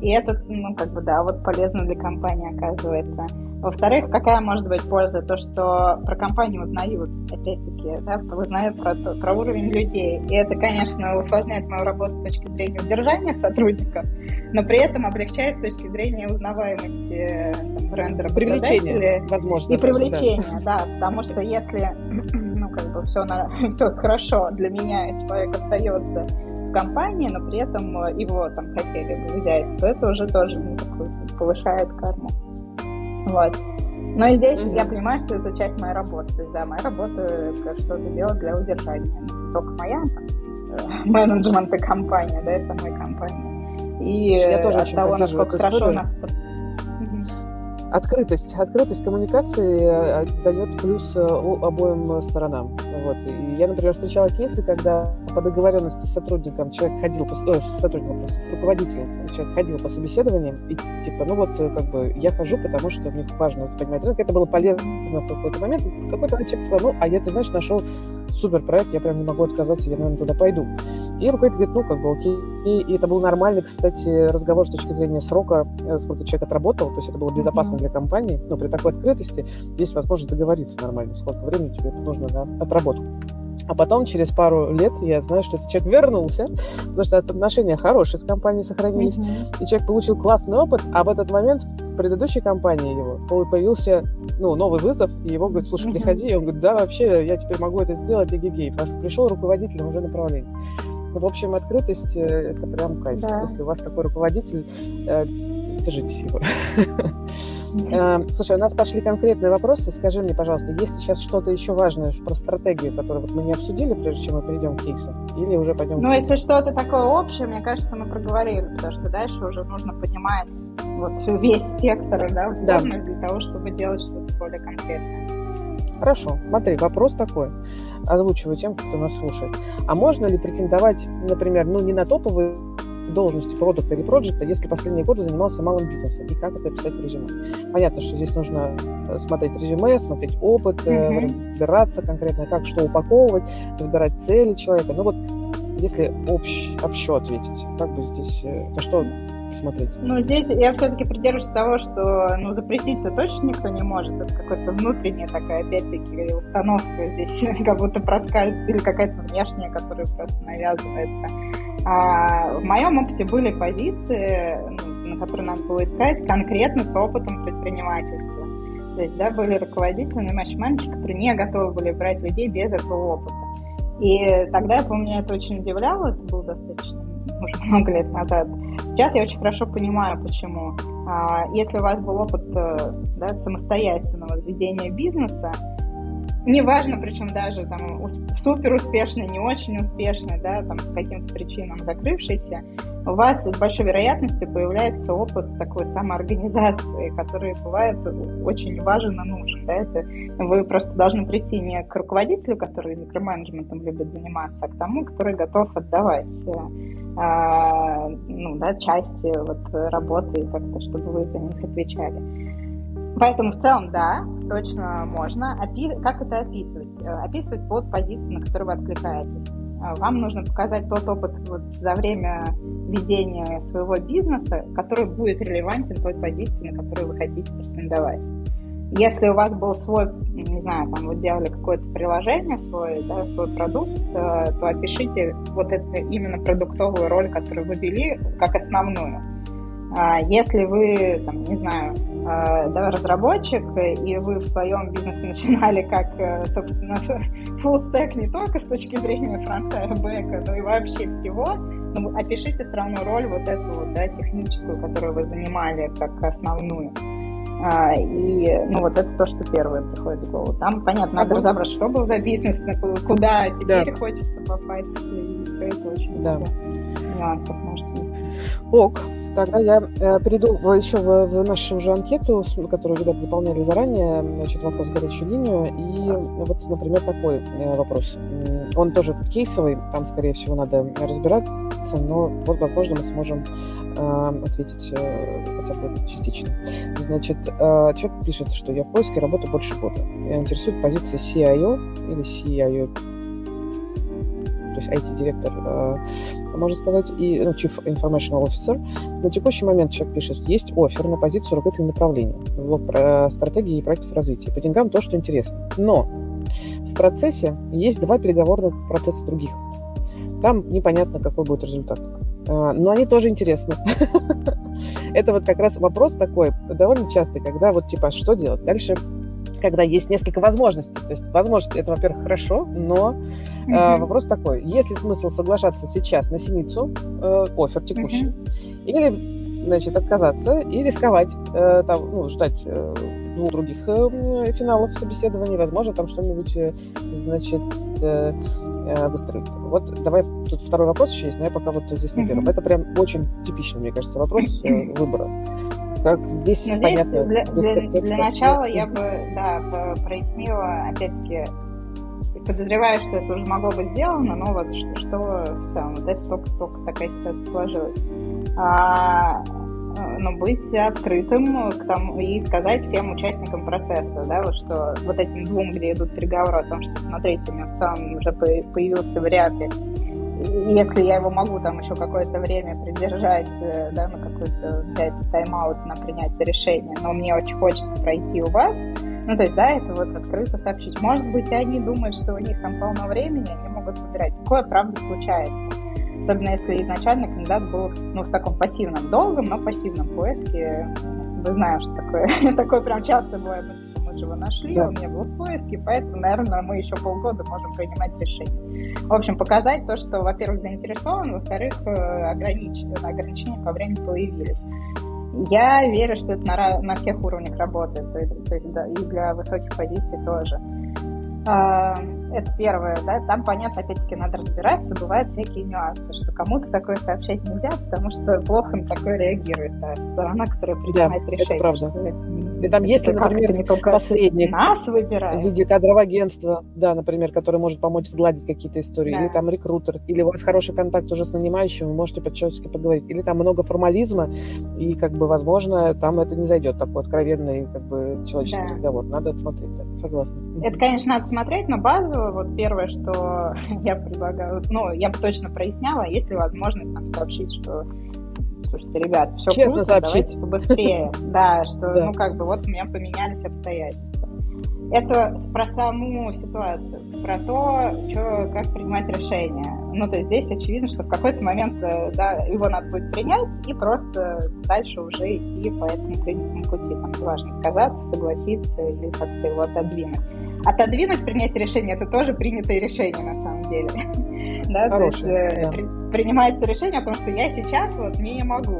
И это, ну, как бы, да, вот полезно для компании оказывается. Во-вторых, какая может быть польза? То, что про компанию узнают, опять-таки, да, узнают про уровень людей. И это, конечно, усложняет мою работу с точки зрения удержания сотрудников, но при этом облегчает с точки зрения узнаваемости там, бренда. Привлечение, возможно. И привлечение, да, потому что если все хорошо для меня, человек остается в компании, но при этом его там хотели бы взять, то это уже тоже повышает карму. Вот. Но и здесь я понимаю, что это часть моей работы. То есть, да, моя работа что-то делать для удержания. Не только моя, менеджмент и компания, да, и самой компании. И я тоже от того, насколько хорошо у нас... Открытость коммуникации дает плюс обоим сторонам. Вот. И я, например, встречала кейсы, когда по договоренности с сотрудником человек ходил с руководителем, человек ходил по собеседованиям и типа, я хожу, потому что мне важно понимать рынок. Это было полезно в какой-то момент. В какой-то момент человек сказал, нашел супер проект, я прям не могу отказаться, я, наверное, туда пойду. И руководитель говорит, окей. И это был нормальный, кстати, разговор с точки зрения срока, сколько человек отработал, то есть это было безопасно для компании, но при такой открытости есть возможность договориться нормально, сколько времени тебе нужно на отработку. А потом, через пару лет, я знаю, что этот человек вернулся, потому что отношения хорошие с компанией сохранились, и человек получил классный опыт, а в этот момент в предыдущей компании его появился новый вызов, и его говорит, слушай, приходи, и он говорит, да, вообще, я теперь могу это сделать, эгегей. Пришел руководитель уже направления. В общем, открытость – это прям кайф. Да. Если у вас такой руководитель, держитесь его. Слушай, у нас пошли конкретные вопросы. Скажи мне, пожалуйста, есть ли сейчас что-то еще важное про стратегию, которую мы не обсудили, прежде чем мы перейдем к кейсам? Или уже пойдем к кейсам? Если что-то такое общее, мне кажется, мы проговорили, потому что дальше уже нужно понимать весь спектр, для того, чтобы делать что-то более конкретное. Хорошо, смотри, вопрос такой. Озвучиваю тем, кто нас слушает. А можно ли претендовать, например, не на топовые должности продукта или проджекта, если последние годы занимался малым бизнесом? И как это писать в резюме? Понятно, что здесь нужно смотреть резюме, смотреть опыт, разбираться конкретно, как что упаковывать, разбирать цели человека. Если общо ответить, как бы здесь... Это что... Смотреть. Здесь я все-таки придерживаюсь того, что запретить-то точно никто не может. Это какая-то внутренняя такая, опять-таки, установка здесь как будто проскальзывает, или какая-то внешняя, которая просто навязывается. В моем опыте были позиции, на которые надо было искать, конкретно с опытом предпринимательства. То есть, были руководители, нанимающие менеджеры, которые не готовы были брать людей без этого опыта. И тогда, я помню, это очень удивляло, это было достаточно уже много лет назад. Сейчас я очень хорошо понимаю, почему. Если у вас был опыт самостоятельного ведения бизнеса, неважно, причем даже супер успешный, не очень успешный, по каким-то причинам закрывшийся, у вас с большой вероятностью появляется опыт такой самоорганизации, который бывает очень важен и нужен. Да? Это вы просто должны прийти не к руководителю, который микроменеджментом любит заниматься, а к тому, который готов отдавать части работы, как-то, чтобы вы за них отвечали. Поэтому в целом, да, точно можно. Как это описывать? Описывать под позицию, на которую вы откликаетесь. Вам нужно показать тот опыт за время ведения своего бизнеса, который будет релевантен той позиции, на которую вы хотите претендовать. Если у вас был свой, делали какое-то приложение, свой продукт, то опишите это именно продуктовую роль, которую вы вели, как основную. Если вы, разработчик, и вы в своем бизнесе начинали как, собственно, фуллстек не только с точки зрения фронта и бэка, но и вообще всего, опишите все равно роль техническую, которую вы занимали как основную. Это то, что первое приходит в голову. Там, понятно, надо разобраться, что был за бизнес, куда теперь хочется попасть, и все это очень много нюансов может есть. Ок. Тогда я перейду еще в нашу уже анкету, которую ребята заполняли заранее, вопрос в горячую линию, и например, такой вопрос. Он тоже кейсовый, там, скорее всего, надо разбираться, но, возможно, мы сможем ответить хотя бы частично. Значит, человек пишет, что я в поиске работы больше года. Меня интересует позиция CIO или CIO то есть IT-директор, можно сказать, и Chief Information Officer. На текущий момент человек пишет, есть оффер на позицию руководителя направления, блок про стратегии и проектов развития. По деньгам то, что интересно. Но в процессе есть два переговорных процесса других. Там непонятно, какой будет результат. Но они тоже интересны. Это вот как раз вопрос такой довольно частый, когда вот типа, что делать дальше, когда есть несколько возможностей. То есть возможность, это, во-первых, хорошо, но вопрос такой, есть ли смысл соглашаться сейчас на синицу, оффер текущий, или, значит, отказаться и рисковать, ждать двух других финалов собеседований, возможно, там что-нибудь, значит, выстроить. Вот давай, тут второй вопрос еще есть, но я пока вот здесь на первом. Это прям очень типичный, мне кажется, вопрос выбора. Как здесь, ну, здесь понятно, для начала я бы прояснила, опять-таки, подозреваю, что это уже могло быть сделано, но вот только такая ситуация сложилась. Но быть открытым к тому и сказать всем участникам процесса, вот что вот этим двум, где идут переговоры, о том, что, смотрите, у меня в целом уже появился вариант, если я его могу там еще какое-то время придержать, на какой-то взять тайм-аут на принятие решения, но мне очень хочется пройти у вас, это вот открыто сообщить. Может быть, они думают, что у них там полно времени, они могут выбирать. Такое, правда, случается. Особенно, если изначально кандидат был, в таком пассивном, долгом, но пассивном поиске. Вы знаете, что такое. Такое прям часто бывает. Мы же его нашли, он не был в поиске, поэтому, наверное, мы еще полгода можем принимать решение. В общем, показать то, что, во-первых, заинтересован, во-вторых, ограничения по времени появились. Я верю, что это на всех уровнях работает, то есть и для высоких позиций тоже. Это первое, там, понятно, опять-таки, надо разбираться, бывают всякие нюансы, что кому-то такое сообщать нельзя, потому что плохо на такое реагирует сторона, которая принимает решение. Это правда. И там есть, например, посредник в виде кадрового агентства, например, который может помочь сгладить какие-то истории, или там рекрутер, или у вас хороший контакт уже с нанимающим, вы можете по-человечески поговорить, или там много формализма, и, возможно, там это не зайдет, такой откровенный, человеческий разговор. Надо отсмотреть, согласна. Это, конечно, надо смотреть, но базово, первое, что я предлагаю, я бы точно проясняла, есть ли возможность нам сообщить, что слушайте, ребят, все честно круто, сообщить. Давайте побыстрее. У меня поменялись обстоятельства. Это про саму ситуацию, про то, как принимать решение. Здесь очевидно, что в какой-то момент его надо будет принять и просто дальше уже идти по этому принятому пути. Там важно отказаться, согласиться или как-то его отодвинуть. Отодвинуть принятие решения – это тоже принятое решение на самом деле. Принимается решение о том, что я сейчас не могу.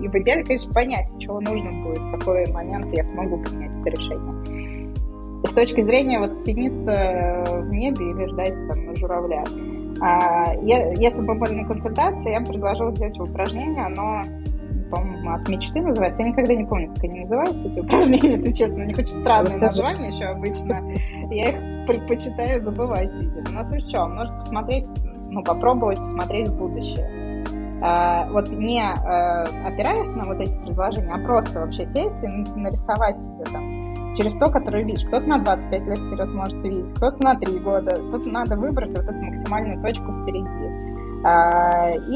И в идеале, конечно, понять, чего нужно будет, в какой момент я смогу принять это решение. С точки зрения синиться в небе или ждать журавля. Если бы мы были на консультации, я бы предложила сделать упражнение, оно, по-моему, «От мечты» называется. Я никогда не помню, как они называются, эти упражнения, если честно. У них очень странные названия еще обычно. Я их предпочитаю забывать. Но суть в чем? Нужно попробовать посмотреть в будущее. Не опираясь на эти предложения, а просто вообще сесть и нарисовать себе через то, которое видишь. Кто-то на 25 лет вперед может видеть, кто-то на 3 года. Тут надо выбрать эту максимальную точку впереди.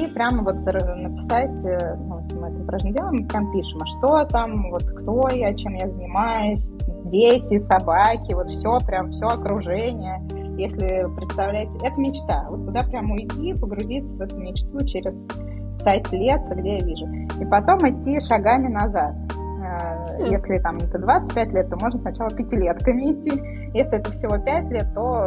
И прямо написать, если мы это упражнение делаем, мы прям пишем, а что там, кто я, чем я занимаюсь, дети, собаки, все окружение. Если представляете, это мечта. Туда прямо уйти, погрузиться в эту мечту через сайт лет, где я вижу. И потом идти шагами назад. Если это 25 лет, то можно сначала пятилетками идти. Если это всего 5 лет, то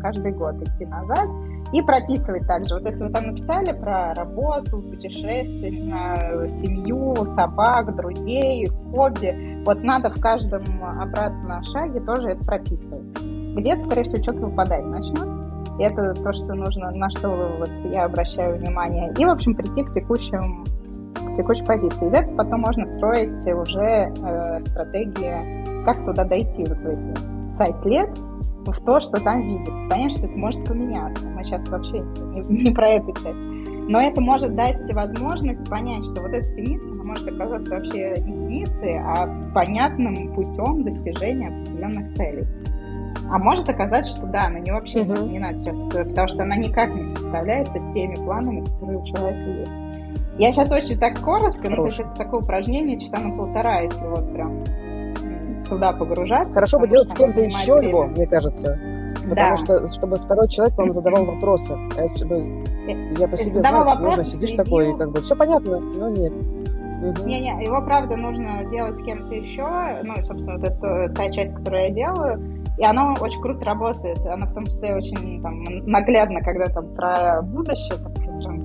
каждый год идти назад. И прописывать также. Если вы там написали про работу, путешествия, семью, собак, друзей, хобби, надо в каждом обратном шаге тоже это прописывать. Где-то, скорее всего, что-то выпадать начнет. И это то, что нужно, на что я обращаю внимание. И, в общем, прийти к текущей позиции. Из этого потом можно строить уже стратегии, как туда дойти, в эти сайт лет, в то, что там видится. Понятно, что это может поменяться. Мы сейчас вообще не про эту часть. Но это может дать возможность понять, что эта синица может оказаться вообще не синицей, а понятным путем достижения определенных целей. А может оказаться, что да, она не вообще не вспоминать сейчас, потому что она никак не сопоставляется с теми планами, которые у человека есть. Я сейчас очень так коротко, но это такое упражнение часа на полтора, если вот прям туда погружаться. Хорошо бы делать с кем-то еще время. Его, мне кажется. Потому что, чтобы второй человек вам задавал вопросы. Я по себе знаю, возможно, сидишь такой, и как бы все понятно, но нет. Не-не, его, правда, нужно делать с кем-то еще. Ну, и, собственно, вот это та часть, которую я делаю. И она очень круто работает. Она в том числе очень там, наглядно, когда там про будущее, там,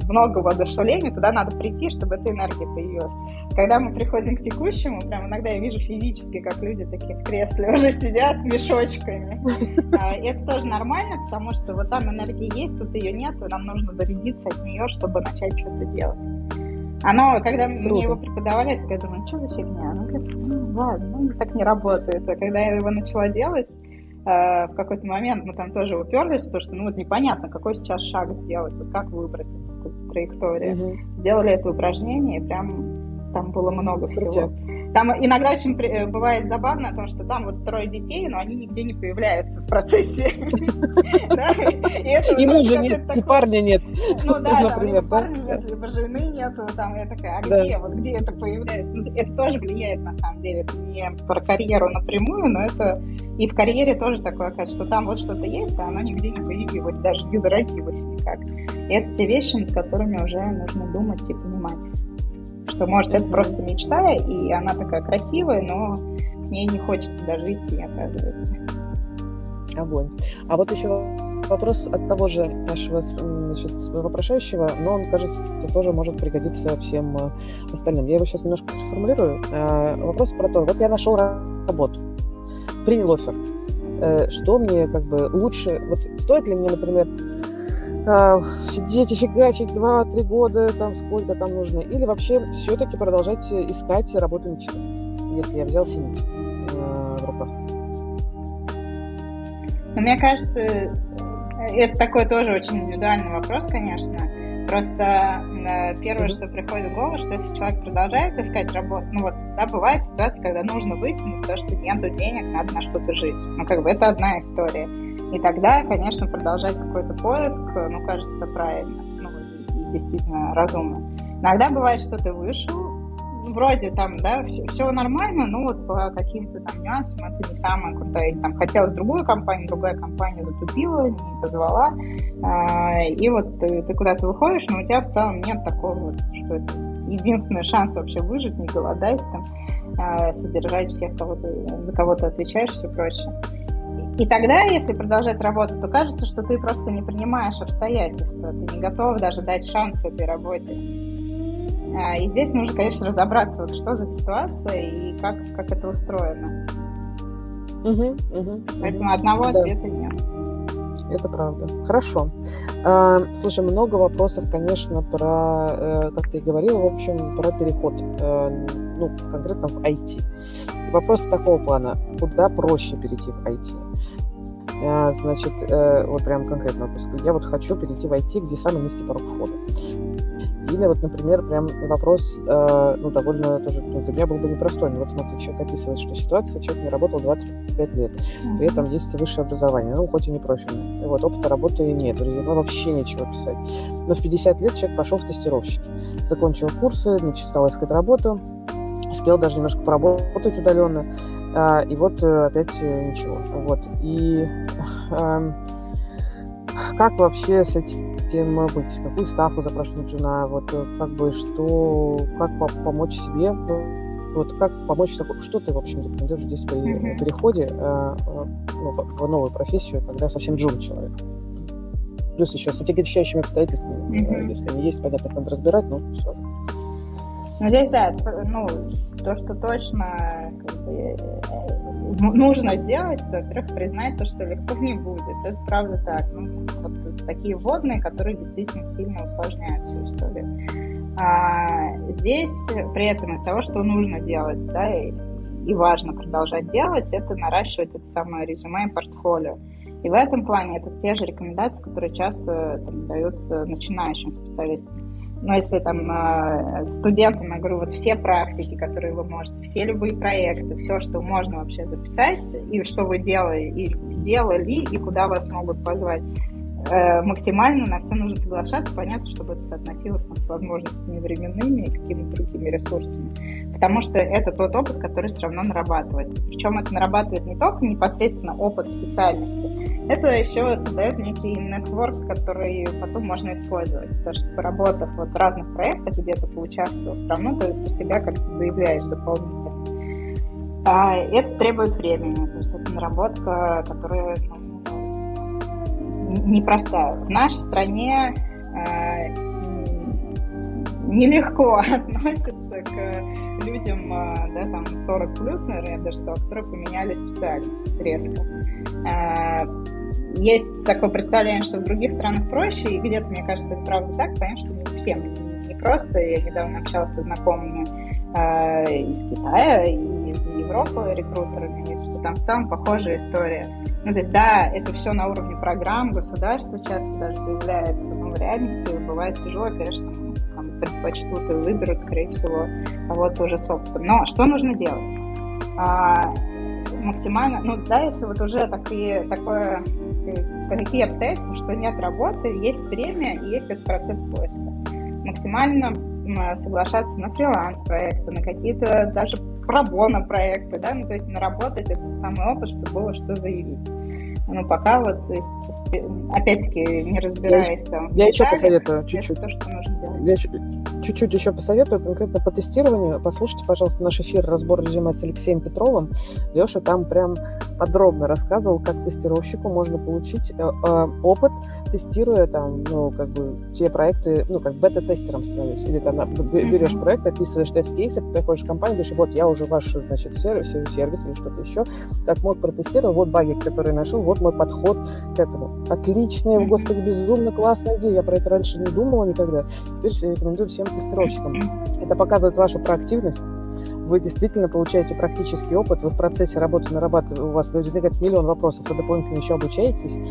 много воодушевления, туда надо прийти, чтобы эта энергия появилась. Когда мы приходим к текущему, прям иногда я вижу физически, как люди такие в кресле уже сидят мешочками. И это тоже нормально, потому что вот там энергии есть, тут ее нет, и нам нужно зарядиться от нее, чтобы начать что-то делать. Оно, когда мне его преподавали, я думаю, что за фигня? Она говорит, ладно, так не работает. А когда я его начала делать, в какой-то момент мы там тоже уперлись, то, что ну вот непонятно, какой сейчас шаг сделать, вот как выбрать эту траекторию. Сделали это упражнение, и прям там было много всего. Там иногда очень бывает забавно, потому что там вот 3 детей, но они нигде не появляются в процессе. И мужа нет, и парня нет. Ну да, там парня нет, либо жены нету. Я такая, а где? Вот где это появляется? Это тоже влияет, на самом деле. Это не про карьеру напрямую, но это и в карьере тоже такое, что там вот что-то есть, а оно нигде не появилось, даже не зародилось никак. Это те вещи, над которыми уже нужно думать и понимать. Что, может, это просто мечта, и она такая красивая, но к ней не хочется даже идти, оказывается. Огонь. А вот еще вопрос от того же нашего, значит, вопрошающего, но он, кажется, тоже может пригодиться всем остальным. Я его сейчас немножко формулирую. Вопрос про то, вот я нашел работу, принял оффер. Что мне как бы лучше, вот стоит ли мне, например, сидеть и фигачить 2-3 года, там сколько там нужно, или вообще все-таки продолжать искать работу мечты, если я взял синицу в руках? Ну, мне кажется, это такой тоже очень индивидуальный вопрос, конечно. Просто первое, что приходит в голову, что если человек продолжает искать работу, ну вот, да, бывает ситуация, когда нужно выйти, ну, потому что нету денег, надо на что-то жить. Ну, как бы это одна история. И тогда, конечно, продолжать какой-то поиск, ну, кажется правильно, ну, и действительно разумно. Иногда бывает, что ты вышел, вроде там, да, все нормально, но вот по каким-то там нюансам это не самое крутое. Или там хотелось другую компанию, другая компания затупила, не позвала, и вот ты куда-то выходишь, но у тебя в целом нет такого, вот, что это единственный шанс вообще выжить, не голодать, там, содержать всех, кого ты, за кого ты отвечаешь, все прочее. И тогда, если продолжать работу, то кажется, что ты просто не принимаешь обстоятельства, ты не готов даже дать шанс этой работе. И здесь нужно, конечно, разобраться, вот, что за ситуация и как это устроено. Поэтому одного ответа нет. Это правда. Хорошо. Слушай, много вопросов, конечно, про, как ты и говорила, в общем, про переход, ну, конкретно в IT. Вопросы такого плана. Куда проще перейти в IT? Значит, вот прям конкретно вопрос. Я вот хочу перейти в IT, где самый низкий порог входа. Или вот, например, прям вопрос, ну, довольно тоже, ну, для меня был бы непростой. Но вот смотри, человек описывает, что ситуация, человек не работал 25 лет, при этом есть высшее образование, ну, хоть и не профильное. И вот опыта работы нет, резюме вообще нечего писать. Но в 50 лет человек пошел в тестировщики, закончил курсы, стал искать работу, успел даже немножко поработать удаленно, и вот опять ничего. Вот. И как вообще с этим быть? Какую ставку запрашивает жена? Вот как бы что, как помочь себе? Вот как помочь, что ты, в общем, рекомендуешь здесь при переходе ну, в новую профессию, когда совсем джун человек? Плюс еще с отягощающими обстоятельствами, если они есть, понятно, надо разбирать, но все же. Ну, здесь, да, ну, то, что точно как бы, нужно сделать, то, во-первых, признать то, что легко не будет. Это правда так. Ну, вот такие вводные, которые действительно сильно усложняют всю историю. Здесь при этом из того, что нужно делать, да, и важно продолжать делать, это наращивать это самое резюме и портфолио. И в этом плане это те же рекомендации, которые часто там, даются начинающим специалистам. Но если там студентам, я говорю, вот все практики, которые вы можете, все любые проекты, все, что можно вообще записать, и что вы делали, и куда вас могут позвать, максимально на все нужно соглашаться, понятно, чтобы это соотносилось там с возможностями временными и какими-то другими ресурсами. Потому что это тот опыт, который все равно нарабатывается. Причем это нарабатывает не только непосредственно опыт специальности, это еще создает некий нетворк, который потом можно использовать. Потому что поработав вот в разных проектах, где-то поучаствовал, все равно ты у себя как-то заявляешь дополнительно. Это требует времени, то есть это наработка, которая непростая. В нашей стране нелегко относятся к людям, да, там 40+, наверное, даже 100, которые поменяли специальность резко. Есть такое представление, что в других странах проще, и где-то, мне кажется, это правда так, понятно, что не всем непросто. Я недавно общалась со знакомыми из Китая, из Европы рекрутерами, что там в целом похожая история. Ну, то есть, да, это все на уровне программ, государство часто даже заявляется, но в реальности бывает тяжело, конечно, там, предпочтут и выберут, скорее всего, кого-то уже с опытом. Но что нужно делать? Максимально, ну, да, если вот уже такие обстоятельства, что нет работы, есть время и есть этот процесс поиска. Максимально соглашаться на фриланс-проекты, на какие-то даже пробоно-проекты, да, ну, то есть наработать этот самый опыт, чтобы было что заявить. Но пока вот, то есть, опять-таки, не разбираясь там. Я еще посоветую чуть-чуть. То, что нужно делать. Я чуть-чуть еще посоветую конкретно по тестированию. Послушайте, пожалуйста, наш эфир «Разбор резюме» с Алексеем Петровым. Леша там прям подробно рассказывал, как тестировщику можно получить опыт, тестируя там, ну, как бы, те проекты, ну, как бета-тестером становись. Или там берешь проект, описываешь тест-кейсы, приходишь в компанию, говоришь, вот, я уже ваш, значит, сервис или что-то еще, как мог протестировал, вот баги, которые нашел, вот мой подход к этому. Отличная, господи, безумно классная идея. Я про это раньше не думала никогда. Теперь я рекомендую всем тестировщикам. Это показывает вашу проактивность. Вы действительно получаете практический опыт, вы в процессе работы нарабатываете, у вас возникает миллион вопросов, вы дополнительно еще обучаетесь, и,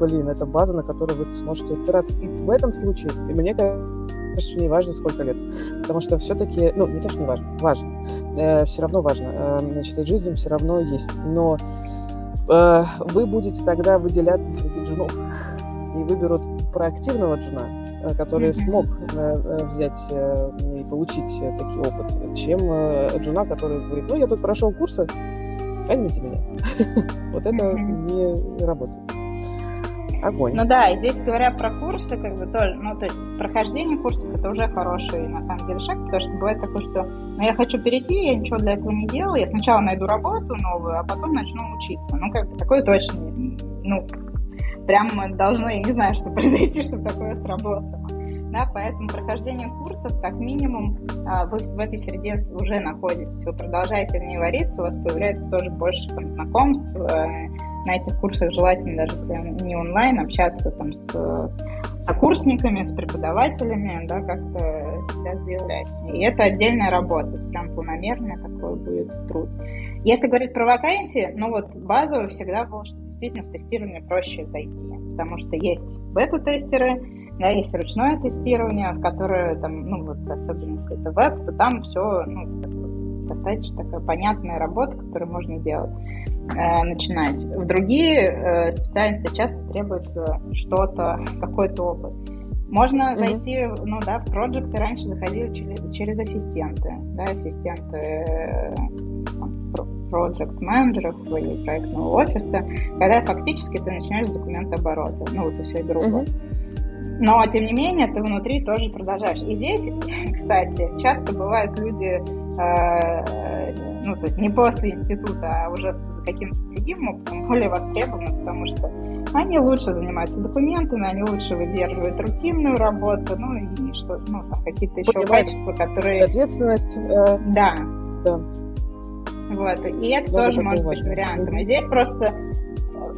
блин, это база, на которую вы сможете опираться. И в этом случае, и мне кажется, не важно, сколько лет, потому что все-таки, ну, не то, что не важно, важно, все равно важно, значит, и жизнь все равно есть, но вы будете тогда выделяться среди джунов. И выберут проактивного джуна, который смог взять и получить такие опыты, чем джуна, который говорит, ну, я тут прошел курсы, возьмите меня. Вот это не работает. Огонь. Ну да, и здесь, говоря про курсы, как бы тоже, ну, то есть прохождение курсов это уже хороший, на самом деле, шаг, потому что бывает такое, что, ну, я хочу перейти, я ничего для этого не делаю, я сначала найду работу новую, а потом начну учиться. Ну, как бы такое точно, ну, прямо должно, я не знаю, что произойти, чтобы такое сработало. Да, поэтому прохождение курсов, как минимум, вы в этой среде уже находитесь, вы продолжаете в ней вариться, у вас появляется тоже больше там знакомств. На этих курсах желательно, даже если не онлайн, общаться там с сокурсниками, с преподавателями, да, как-то себя заявлять. И это отдельная работа, прям полномерная, такой будет труд. Если говорить про вакансии, ну вот базово всегда было, что действительно в тестирование проще зайти, потому что есть бета-тестеры, да, есть ручное тестирование, в которое там, ну вот особенно если это веб, то там все, ну, достаточно такая понятная работа, которую можно делать. Начинать. В другие специальности часто требуется что-то, какой-то опыт. Можно зайти, ну да, в проекты раньше заходили через ассистенты, да, ассистенты проект-менеджеров или проектного офиса, когда фактически ты начинаешь с документооборота, ну вот и все грубо. Но, тем не менее, ты внутри тоже продолжаешь. И здесь, кстати, часто бывают люди, ну, то есть не после института, а уже с каким-то другим опытом, более востребованы, потому что они лучше занимаются документами, они лучше выдерживают рутинную работу, ну, и что, ну, там, какие-то еще качества, которые... Ответственность. Да. Да. Вот, и это тоже может быть вариантом. И здесь просто...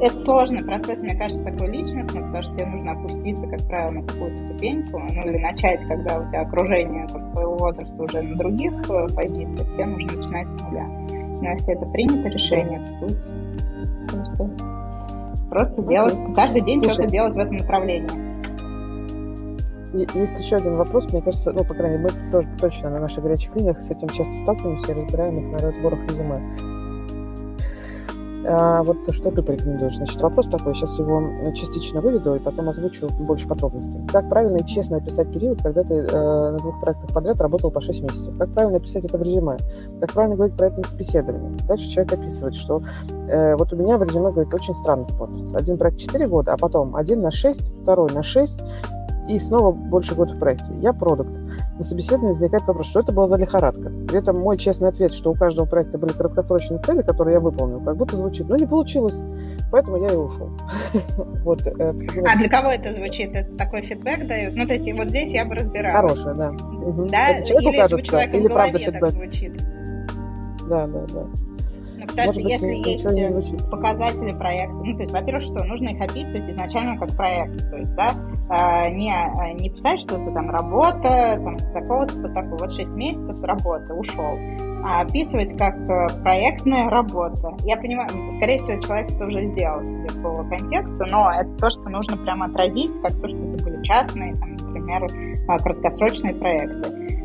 Это сложный процесс, мне кажется, такой личностный, потому что тебе нужно опуститься, как правило, на какую-то ступеньку, ну или начать, когда у тебя окружение там, твоего возраста уже на других позициях, тебе нужно начинать с нуля. Но если это принято решение, то просто делать, каждый день что-то делать в этом направлении. Есть еще один вопрос, мне кажется, ну, по крайней мере, мы тоже точно на наших горячих линиях с этим часто сталкиваемся и разбираем их на разборах резюме. Вот что ты порекомендуешь? Значит, вопрос такой, сейчас его частично выведу и потом озвучу больше подробностей. Как правильно и честно описать период, когда ты на двух проектах подряд работал по 6 месяцев? Как правильно описать это в резюме? Как правильно говорить про это на собеседовании? Дальше человек описывает, что вот у меня в резюме, говорит, очень странно смотрится. Один проект 4 года, а потом один на 6, второй на 6 и снова больше года в проекте. Я продукт. На собеседовании возникает вопрос, что это была за лихорадка. При этом мой честный ответ, что у каждого проекта были краткосрочные цели, которые я выполнил, как будто звучит, но не получилось, поэтому я и ушел. А для кого это звучит? Это такой фидбэк дают? Ну, то есть вот здесь я бы разбирала. Хорошая, да. Это человеку кажется, или правда фидбэк? Да. Потому что если есть показатели проекта, ну, то есть, во-первых, что нужно их описывать изначально как проект, то есть, да, не писать, что это там работа, там, с такого-то, по такого, вот 6 месяцев работа, ушел, а описывать как проектная работа. Я понимаю, скорее всего, человек это уже сделал, судя по контексту, но это то, что нужно прямо отразить, как то, что это были частные, там, например, краткосрочные проекты.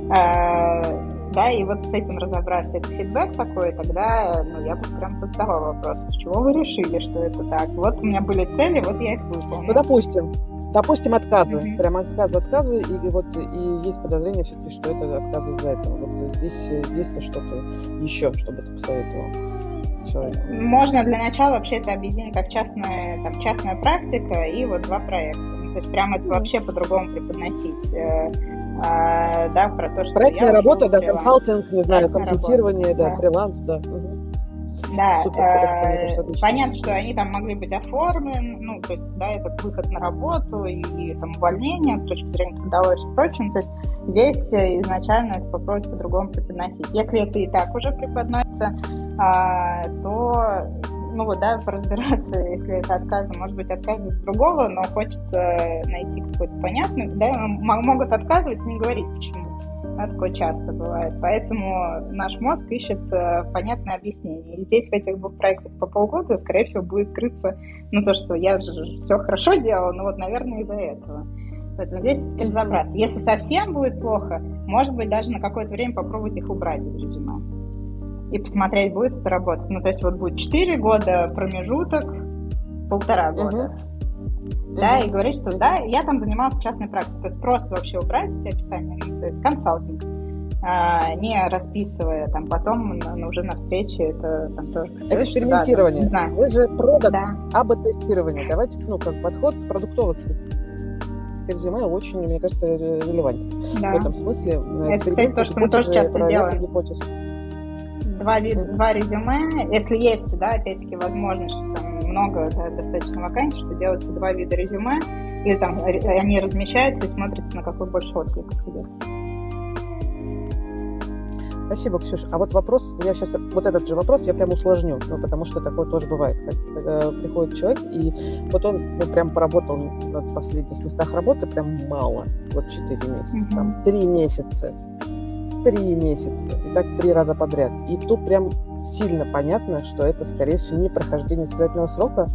Да, и вот с этим разобраться, это фидбэк такой, тогда я бы прям поставила вопрос, с чего вы решили, что это так? Вот у меня были цели, вот я их выполнила. Ну, допустим отказы, прям отказы, и вот и есть подозрение все-таки, что это отказы из-за этого. Вот здесь есть ли что-то еще, чтобы ты посоветовал человеку? Можно для начала вообще это объединить как частная практика и вот 2 проекта. Ну, то есть прямо это вообще по-другому преподносить. Да, про то, что проектная работа, да, консалтинг, не знаю, консультирование, да, фриланс, да. Да, супер, понятно, что они там могли быть оформлены, ну, то есть, да, это выход на работу и там увольнение с точки зрения трудовой и прочим, то есть здесь изначально это попробовать по-другому преподносить. Если это и так уже преподносится, то, ну вот, да, поразбираться, если это отказы, может быть, отказы из другого, но хочется найти какой-то понятный, да, могут отказывать и не говорить, почему. Да, такое часто бывает. Поэтому наш мозг ищет понятное объяснение. И здесь в этих 2 проектах по полгода, скорее всего, будет крыться, ну, то, что я же все хорошо делала, но вот, наверное, из-за этого. Поэтому здесь все-таки разобраться. Если совсем будет плохо, может быть, даже на какое-то время попробовать их убрать из резюме. И посмотреть, будет это работать. Ну, то есть вот будет 4 года промежуток, 1,5 года. Да, и говорить, что да, я там занималась частной практикой. То есть просто вообще убрать эти описания, консалтинг, не расписывая, там, потом уже на встрече это там тоже... Экспериментирование. Да, там, вы же продукт, да. АБ-тестирование. Давайте, ну, как подход продуктовый, кстати. Резюме очень, мне кажется, релевантен. Да. В этом смысле. Это, кстати, то, что мы тоже часто делаем. Гипотез. 2 резюме, если есть, да, опять-таки, возможность, что там много, да, достаточно вакансий, что делаются 2 вида резюме, и там они размещаются и смотрятся, на какой больше отклик идет. Спасибо, Ксюша. А вот вопрос, я сейчас вот этот же вопрос я прям усложню, ну, потому что такое тоже бывает, когда приходит человек, и вот он, ну, прям поработал на последних местах работы прям мало, вот 4 месяца, там, 3 месяца, и так 3 раза подряд. И тут прям сильно понятно, что это, скорее всего, не прохождение испытательного срока.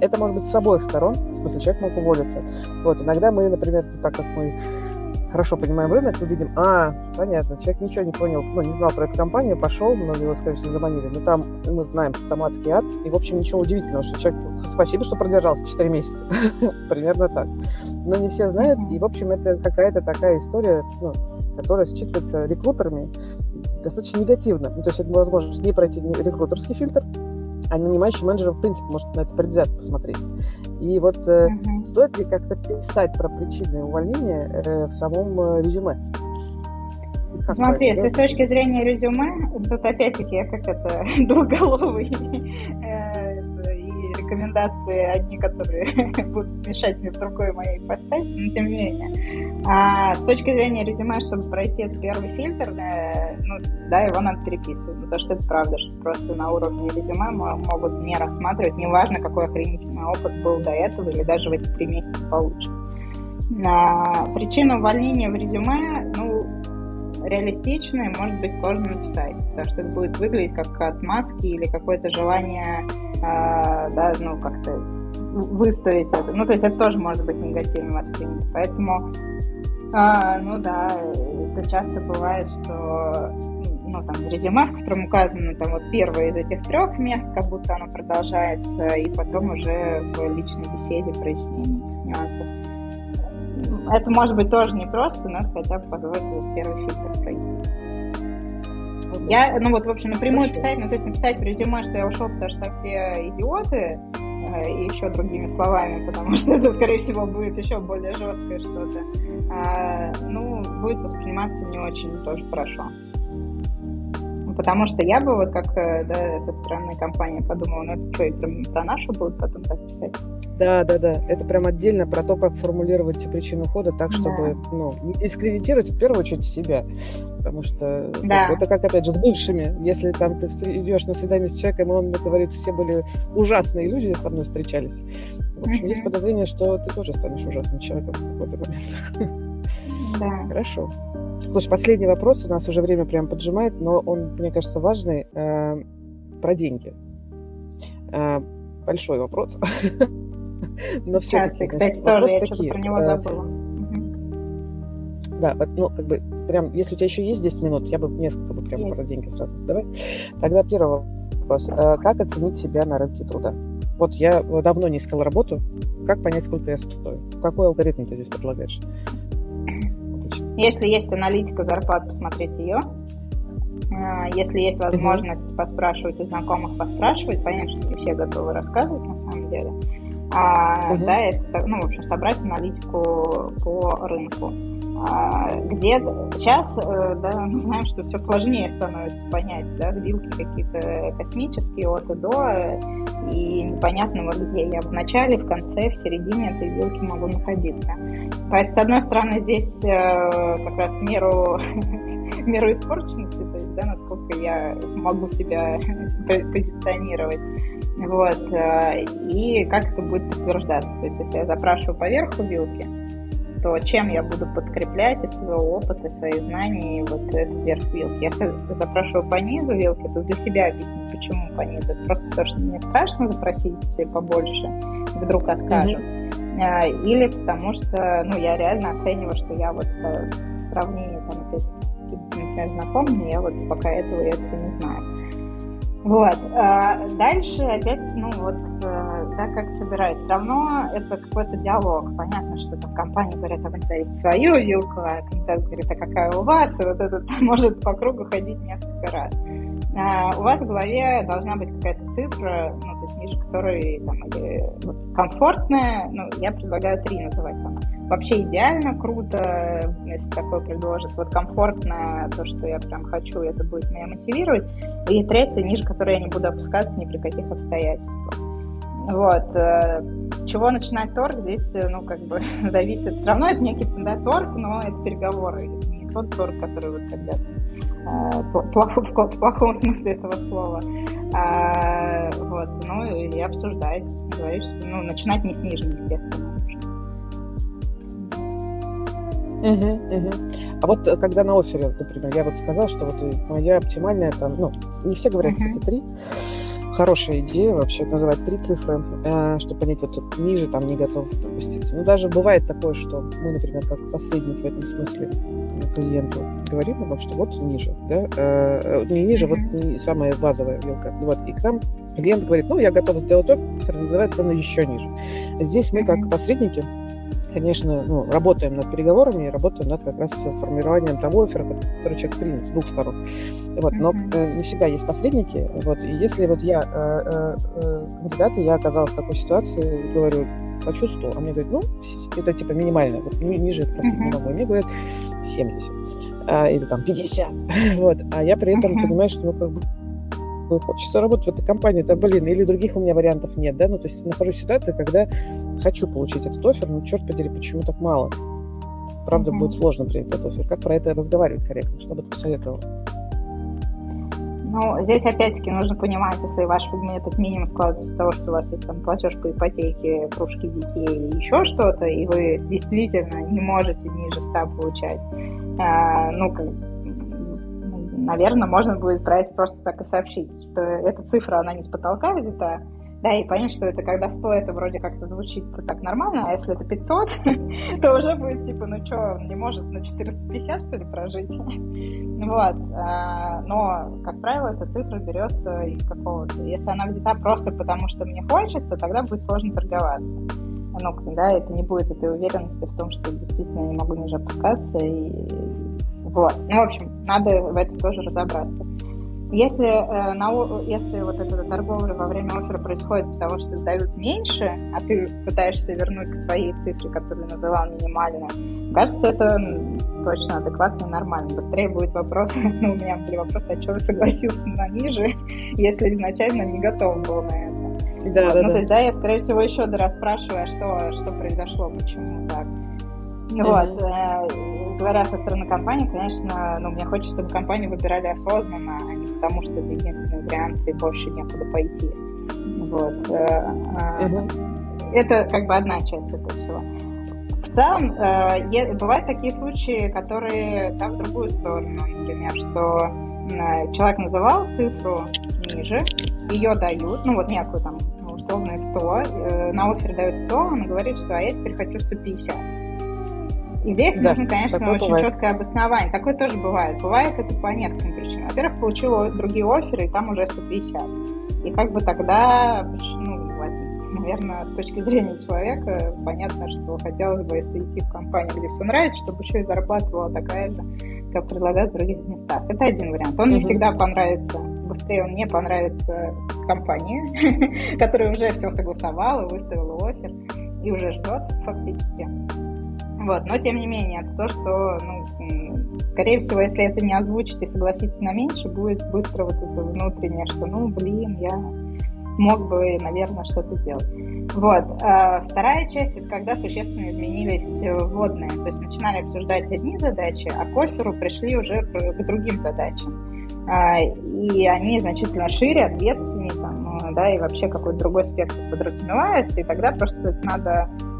Это может быть с обоих сторон, в смысле, человек мог уволиться. Вот, иногда мы, например, так как мы хорошо понимаем рынок, мы видим, понятно, человек ничего не понял, ну, не знал про эту компанию, пошел, но его, скорее всего, заманили. Но там мы знаем, что там адский ад, и, в общем, ничего удивительного, что человек, спасибо, что продержался 4 месяца. Примерно так. Но не все знают, и, в общем, это какая-то такая история, ну, которая считывается рекрутерами достаточно негативно. Ну, то есть это возможность не пройти рекрутерский фильтр, а нанимающий менеджер, в принципе, может на это предвзято посмотреть. И вот стоит ли как-то писать про причины увольнения в самом резюме? Как Смотри, если с точки зрения резюме, тут опять-таки я как это двуголовый... рекомендации одни, которые будут мешать мне в другой моей ипостаси, но тем не менее. С точки зрения резюме, чтобы пройти этот первый фильтр, его надо переписывать, потому что это правда, что просто на уровне резюме могут не рассматривать, неважно, какой охренительный опыт был до этого или даже в эти 3 месяца получше. Причина увольнения в резюме, реалистичные, может быть, сложно написать, потому что это будет выглядеть как отмазки или какое-то желание, как-то выставить это. Ну, то есть это тоже может быть негативно воспринято. Поэтому, ну да, это часто бывает, что, ну, там, резюме, в котором указано, там, вот первое из этих трех мест, как будто оно продолжается, и потом уже в личной беседе прояснение этих нюансов. Это может быть тоже непросто, но хотя бы позволит первый фильтр пройти. Я, ну вот, в общем, напрямую Хорошо. Писать, ну, то есть написать в резюме, что я ушел, потому что все идиоты, и еще другими словами, потому что это, скорее всего, будет еще более жесткое что-то, ну, будет восприниматься не очень тоже хорошо. Потому что я бы, вот как, да, со стороны компании подумала, ну это что, и про нашу будут потом так писать? Да. Это прям отдельно про то, как формулировать причину ухода так, чтобы, ну, не дискредитировать, в первую очередь, себя. Потому что это как, опять же, с бывшими. Если там ты идешь на свидание с человеком, и он говорит, все были ужасные люди, со мной встречались. В общем, есть подозрение, что ты тоже станешь ужасным человеком в какой-то момент. Да. Хорошо. Слушай, последний вопрос, у нас уже время прям поджимает, но он, мне кажется, важный, про деньги. Большой вопрос. Но все-таки, кстати, тоже я что-то про него забыла. Да, ну, как бы, прям, если у тебя еще есть 10 минут, я бы несколько бы прям про деньги сразу задавай. Тогда первый вопрос. Как оценить себя на рынке труда? Вот я давно не искала работу. Как понять, сколько я стою? Какой алгоритм ты здесь предлагаешь? Если есть аналитика зарплат, посмотреть ее. Если есть возможность поспрашивать у знакомых, поспрашивать. Понятно, что не все готовы рассказывать, на самом деле. Да, это, ну, в общем, собрать аналитику по рынку. Где сейчас, да, мы знаем, что все сложнее становится понять, да, вилки какие-то космические от и до, и непонятно, вот где я в начале, в конце, в середине этой вилки могу находиться. Поэтому, с одной стороны, здесь как раз меру испорченности, то есть, да, насколько я могу себя позиционировать, вот, и как это будет подтверждаться, то есть, если я запрашиваю поверху вилки, то чем я буду подкреплять из своего опыта, своих знаний вот этот верх вилки. Если запрашиваю по низу вилки, то для себя объясню, почему по низу. Просто потому что мне страшно запросить побольше, вдруг откажут. Или потому что, ну, я реально оцениваю, что я вот в сравнении, там, например, знакомыми, я вот пока этого не знаю. Вот. Дальше опять, ну вот, да, как собирать. Все равно это какой-то диалог. Понятно, что там компании говорят, а вы ставите свою вилку, а кандидат говорит, а какая у вас, и вот это может по кругу ходить несколько раз. У вас в голове должна быть какая-то цифра, ну, то есть ниже которой там, вот, комфортная, ну, я предлагаю 3 называть там. Вообще идеально, круто, если такое предложат. Вот комфортно, то, что я прям хочу, это будет меня мотивировать. И 3, ниже которой я не буду опускаться ни при каких обстоятельствах. Вот. С чего начинать торг? Здесь, ну, как бы, зависит. Все равно это некий, да, торг, но это переговоры. Это не тот торг, который вот когда-то в плохом смысле этого слова. Вот. Ну, и обсуждать. Говорить, что, ну, начинать не с нижней, естественно. А вот когда на оффере, например, я вот сказала, что вот моя оптимальная там, ну, не все говорят, это 3. Хорошая идея вообще называть 3 цифры, чтобы понять, вот ниже там не готов опуститься. Ну, даже бывает такое, что мы, например, как посредники в этом смысле клиенту говорим вам, что вот ниже, да, не ниже, вот не самая базовая вилка. Вот, и к нам клиент говорит, ну, я готов сделать оффер, называется она еще ниже. Здесь мы, как посредники, конечно, ну, работаем над переговорами и работаем над как раз формированием того оффера, который человек принят с двух сторон. Вот, но не всегда есть посредники. Вот, и если вот я кандидат, и я оказалась в такой ситуации, говорю, хочу 100, а мне говорят, ну, это типа минимально, вот, ниже просить не могу, мне говорят 70 или там 50. Вот, а я при этом понимаю, что, ну, как бы, хочется работать в этой компании, да, блин, или других у меня вариантов нет, да, ну, то есть нахожусь в ситуации, когда хочу получить этот оффер, но, черт подери, почему так мало? Правда, будет сложно принять этот оффер. Как про это разговаривать корректно? Что бы ты посоветовала? Ну, здесь, опять-таки, нужно понимать, если ваш этот минимум складывается из того, что у вас есть там платеж по ипотеке, кружки детей или еще что-то, и вы действительно не можете ниже 100 получать, ну, как, наверное, можно будет про это просто так и сообщить, что эта цифра, она не с потолка взята, Да, и понять, что это когда 100, это вроде как-то звучит так нормально, а если это 500, то уже будет типа, ну что, не может на 450, что ли, прожить? Вот. Но, как правило, эта цифра берется из какого-то... Если она взята просто потому, что мне хочется, тогда будет сложно торговаться. Ну, да, это не будет этой уверенности в том, что действительно я не могу ниже опускаться. И... Вот. Ну, в общем, надо в этом тоже разобраться. Если вот эта торговля во время оффера происходит потому, что сдают меньше, а ты пытаешься вернуть к своей цифре, которую называл минимальной, кажется, это точно адекватно и нормально. Быстрее будет вопрос, у меня были вопросы, а что я согласился на ниже, если изначально не готов был на это. Да, вот. Да, ну, да. То есть, да, я, скорее всего, еще дорасспрашиваю, что произошло, почему так. Вот. Говоря со стороны компании, конечно, мне хочется, чтобы компанию выбирали осознанно, а не потому, что это единственный вариант, и больше некуда пойти. Вот. Это как бы одна часть этого всего. В целом, бывают такие случаи, которые в другую сторону, например, что человек называл цифру ниже, ее дают, некую там условную 100, на оффер дают 100, он говорит, что а я теперь хочу 150. И здесь нужно, конечно, очень четкое обоснование. Такое тоже бывает. Бывает это по нескольким причинам. Во-первых, получил другие офферы, и там уже 150. И как бы тогда, наверное, с точки зрения человека, понятно, что хотелось бы, если идти в компанию, где все нравится, чтобы еще и зарплата была такая же, как предлагают в других местах. Это один вариант. Он не всегда понравится. Быстрее он не понравится компании, которая уже все согласовала, выставила оффер и уже ждет фактически. Вот. Но, тем не менее, это то, что, скорее всего, если это не озвучить и согласиться на меньше, будет быстро вот это внутреннее, что, я мог бы, наверное, что-то сделать. Вот. А вторая часть – это когда существенно изменились вводные. То есть начинали обсуждать одни задачи, а к офферу пришли уже к другим задачам. И они значительно шире, ответственнее, и вообще какой-то другой спектр подразумевает. И тогда просто это надо...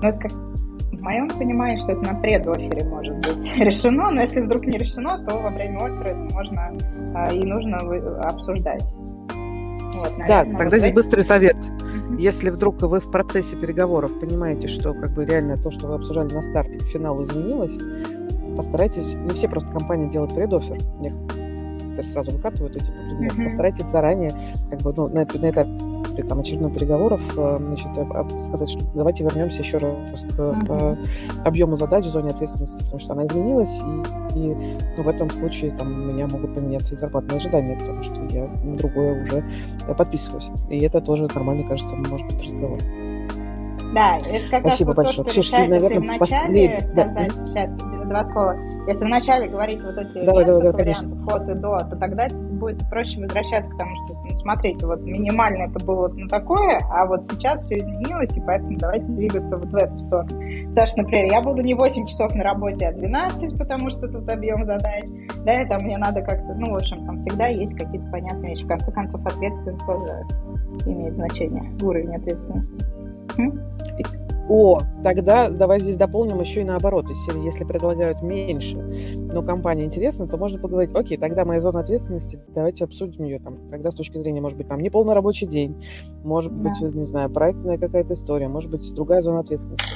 это как... В моем понимании, что это на предоффере может быть решено, но если вдруг не решено, то во время оффера это можно и нужно обсуждать. Вот, наверное, да, тогда здесь быстрый совет. Если вдруг вы в процессе переговоров понимаете, что реально то, что вы обсуждали на старте, к финалу изменилось, постарайтесь, не все просто компании делают предоффер, некоторые сразу выкатывают эти предметы, постарайтесь заранее на этапе там очередных переговоров, сказать, что давайте вернемся еще раз к объему задач в зоне ответственности, потому что она изменилась, и в этом случае у меня могут поменяться и зарплатные ожидания, потому что я на другое уже подписываюсь. И это тоже нормально, кажется, может быть разговор. Да, это как раз вот то, что решает, если вначале сказать, сейчас, два слова, если вначале говорить вот эти варианты «ход» и «до», то тогда будет проще возвращаться, потому что, смотрите, минимально это было такое, а сейчас все изменилось, и поэтому давайте двигаться в эту сторону. Потому что, например, я буду не 8 часов на работе, а 12, потому что тут объем задач, да, и мне надо как-то, в общем, всегда есть какие-то понятные вещи. В конце концов, ответственность тоже имеет значение, уровень ответственности. Тогда давай здесь дополним еще и наоборот. Если предлагают меньше, но компания интересна, то можно поговорить, окей, тогда моя зона ответственности, давайте обсудим ее. Тогда с точки зрения, может быть, неполный рабочий день, может быть, не знаю, проектная какая-то история, может быть, другая зона ответственности,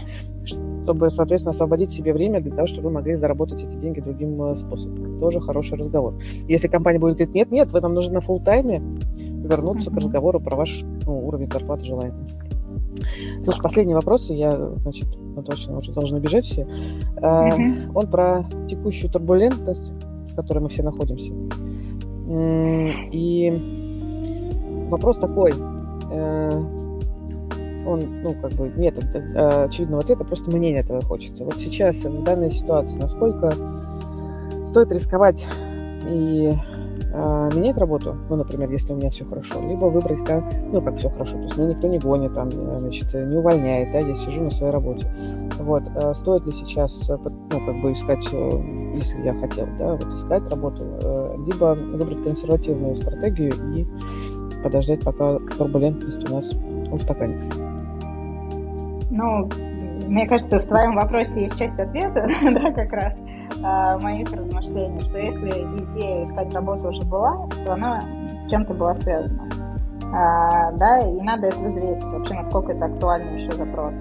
чтобы, соответственно, освободить себе время для того, чтобы вы могли заработать эти деньги другим способом. Тоже хороший разговор. Если компания будет говорить, нет, вы нам нужны на фулл-тайме, вернуться к разговору про ваш уровень зарплаты желаемый. Слушай, последний вопрос, мы точно уже должны бежать все. Он про текущую турбулентность, в которой мы все находимся. И вопрос такой, он, нет очевидного ответа, просто мнение этого хочется. Вот сейчас, в данной ситуации, насколько стоит рисковать и менять работу, например, если у меня все хорошо, либо выбрать как все хорошо, то есть меня никто не гонит, не увольняет, я сижу на своей работе. Вот, стоит ли сейчас, искать, если я хотел, искать работу, либо выбрать консервативную стратегию и подождать, пока турбулентность у нас устаканится. Мне кажется, в твоем вопросе есть часть ответа, как раз моих размышлений, что если идея искать работу уже была, то она с чем-то была связана. да, и надо это взвесить вообще, насколько это актуальный еще запрос.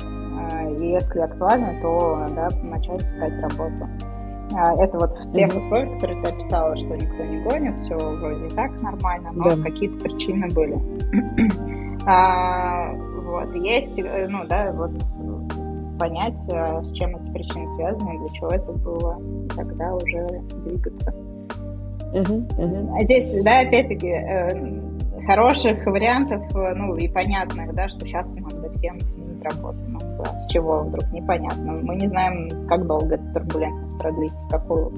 И если актуально, то да, начать искать работу. Это вот в тех условиях, которые ты описала, что никто не гонит, все вроде и так нормально, но какие-то причины были. Вот, есть, ну да, вот понять, с чем эти причины связаны, для чего это было, и тогда уже двигаться. Здесь, да, опять-таки, хороших вариантов, ну, и понятных, да, что сейчас надо всем сменить работу. Ну, с чего вдруг? Непонятно. Мы не знаем, как долго эта турбулентность продлится,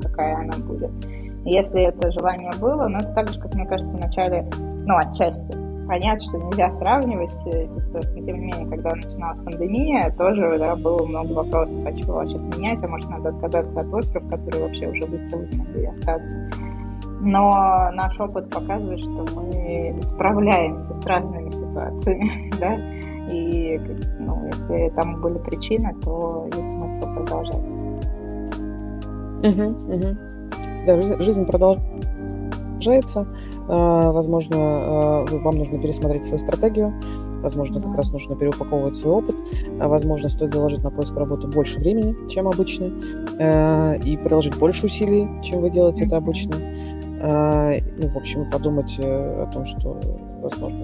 какая она будет. Если это желание было, ну, это так же, как, мне кажется, в начале, ну, отчасти. Понятно, что нельзя сравнивать эти свойства, но тем не менее, когда начиналась пандемия, тоже, да, было много вопросов, а чего вообще менять, а может, надо отказаться от офферов, которые вообще уже выставлены и остаться. Но наш опыт показывает, что мы справляемся с разными ситуациями, да, и, ну, если там были причины, то есть смысл продолжать. Да, жизнь продолжается. Возможно, вам нужно пересмотреть свою стратегию, возможно, как раз нужно переупаковывать свой опыт, возможно, стоит заложить на поиск работы больше времени, чем обычно, и приложить больше усилий, чем вы делаете это обычно. Ну, в общем, подумать о том, что, возможно,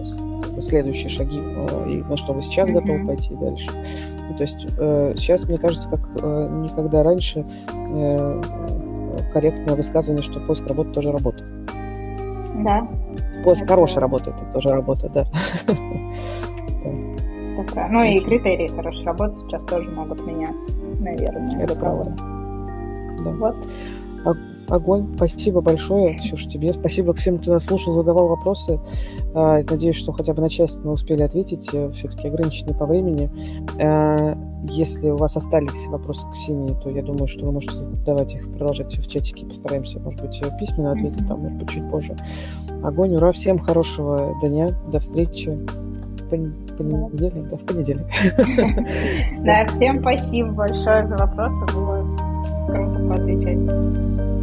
следующие шаги и на что вы сейчас готовы пойти дальше. Ну, то есть сейчас, мне кажется, как никогда раньше корректное высказывание, что поиск работы тоже работа. Да. Поиск хорошей работы — это тоже работа, да. Ну и критерии хорошей работы сейчас тоже могут меняться, наверное. Это правда. Вот. Огонь. Спасибо большое, Ксюш, тебе. Спасибо всем, кто нас слушал, задавал вопросы. Надеюсь, что хотя бы на часть мы успели ответить. Все-таки ограничены по времени. Если у вас остались вопросы к Ксении, то я думаю, что вы можете задавать их, продолжать в чатике. Постараемся, может быть, письменно ответить, там, может быть, чуть позже. Огонь, ура! Всем хорошего дня. До встречи в понедельник. Да, в понедельник. Да, всем спасибо большое за вопросы. Было круто поотвечать.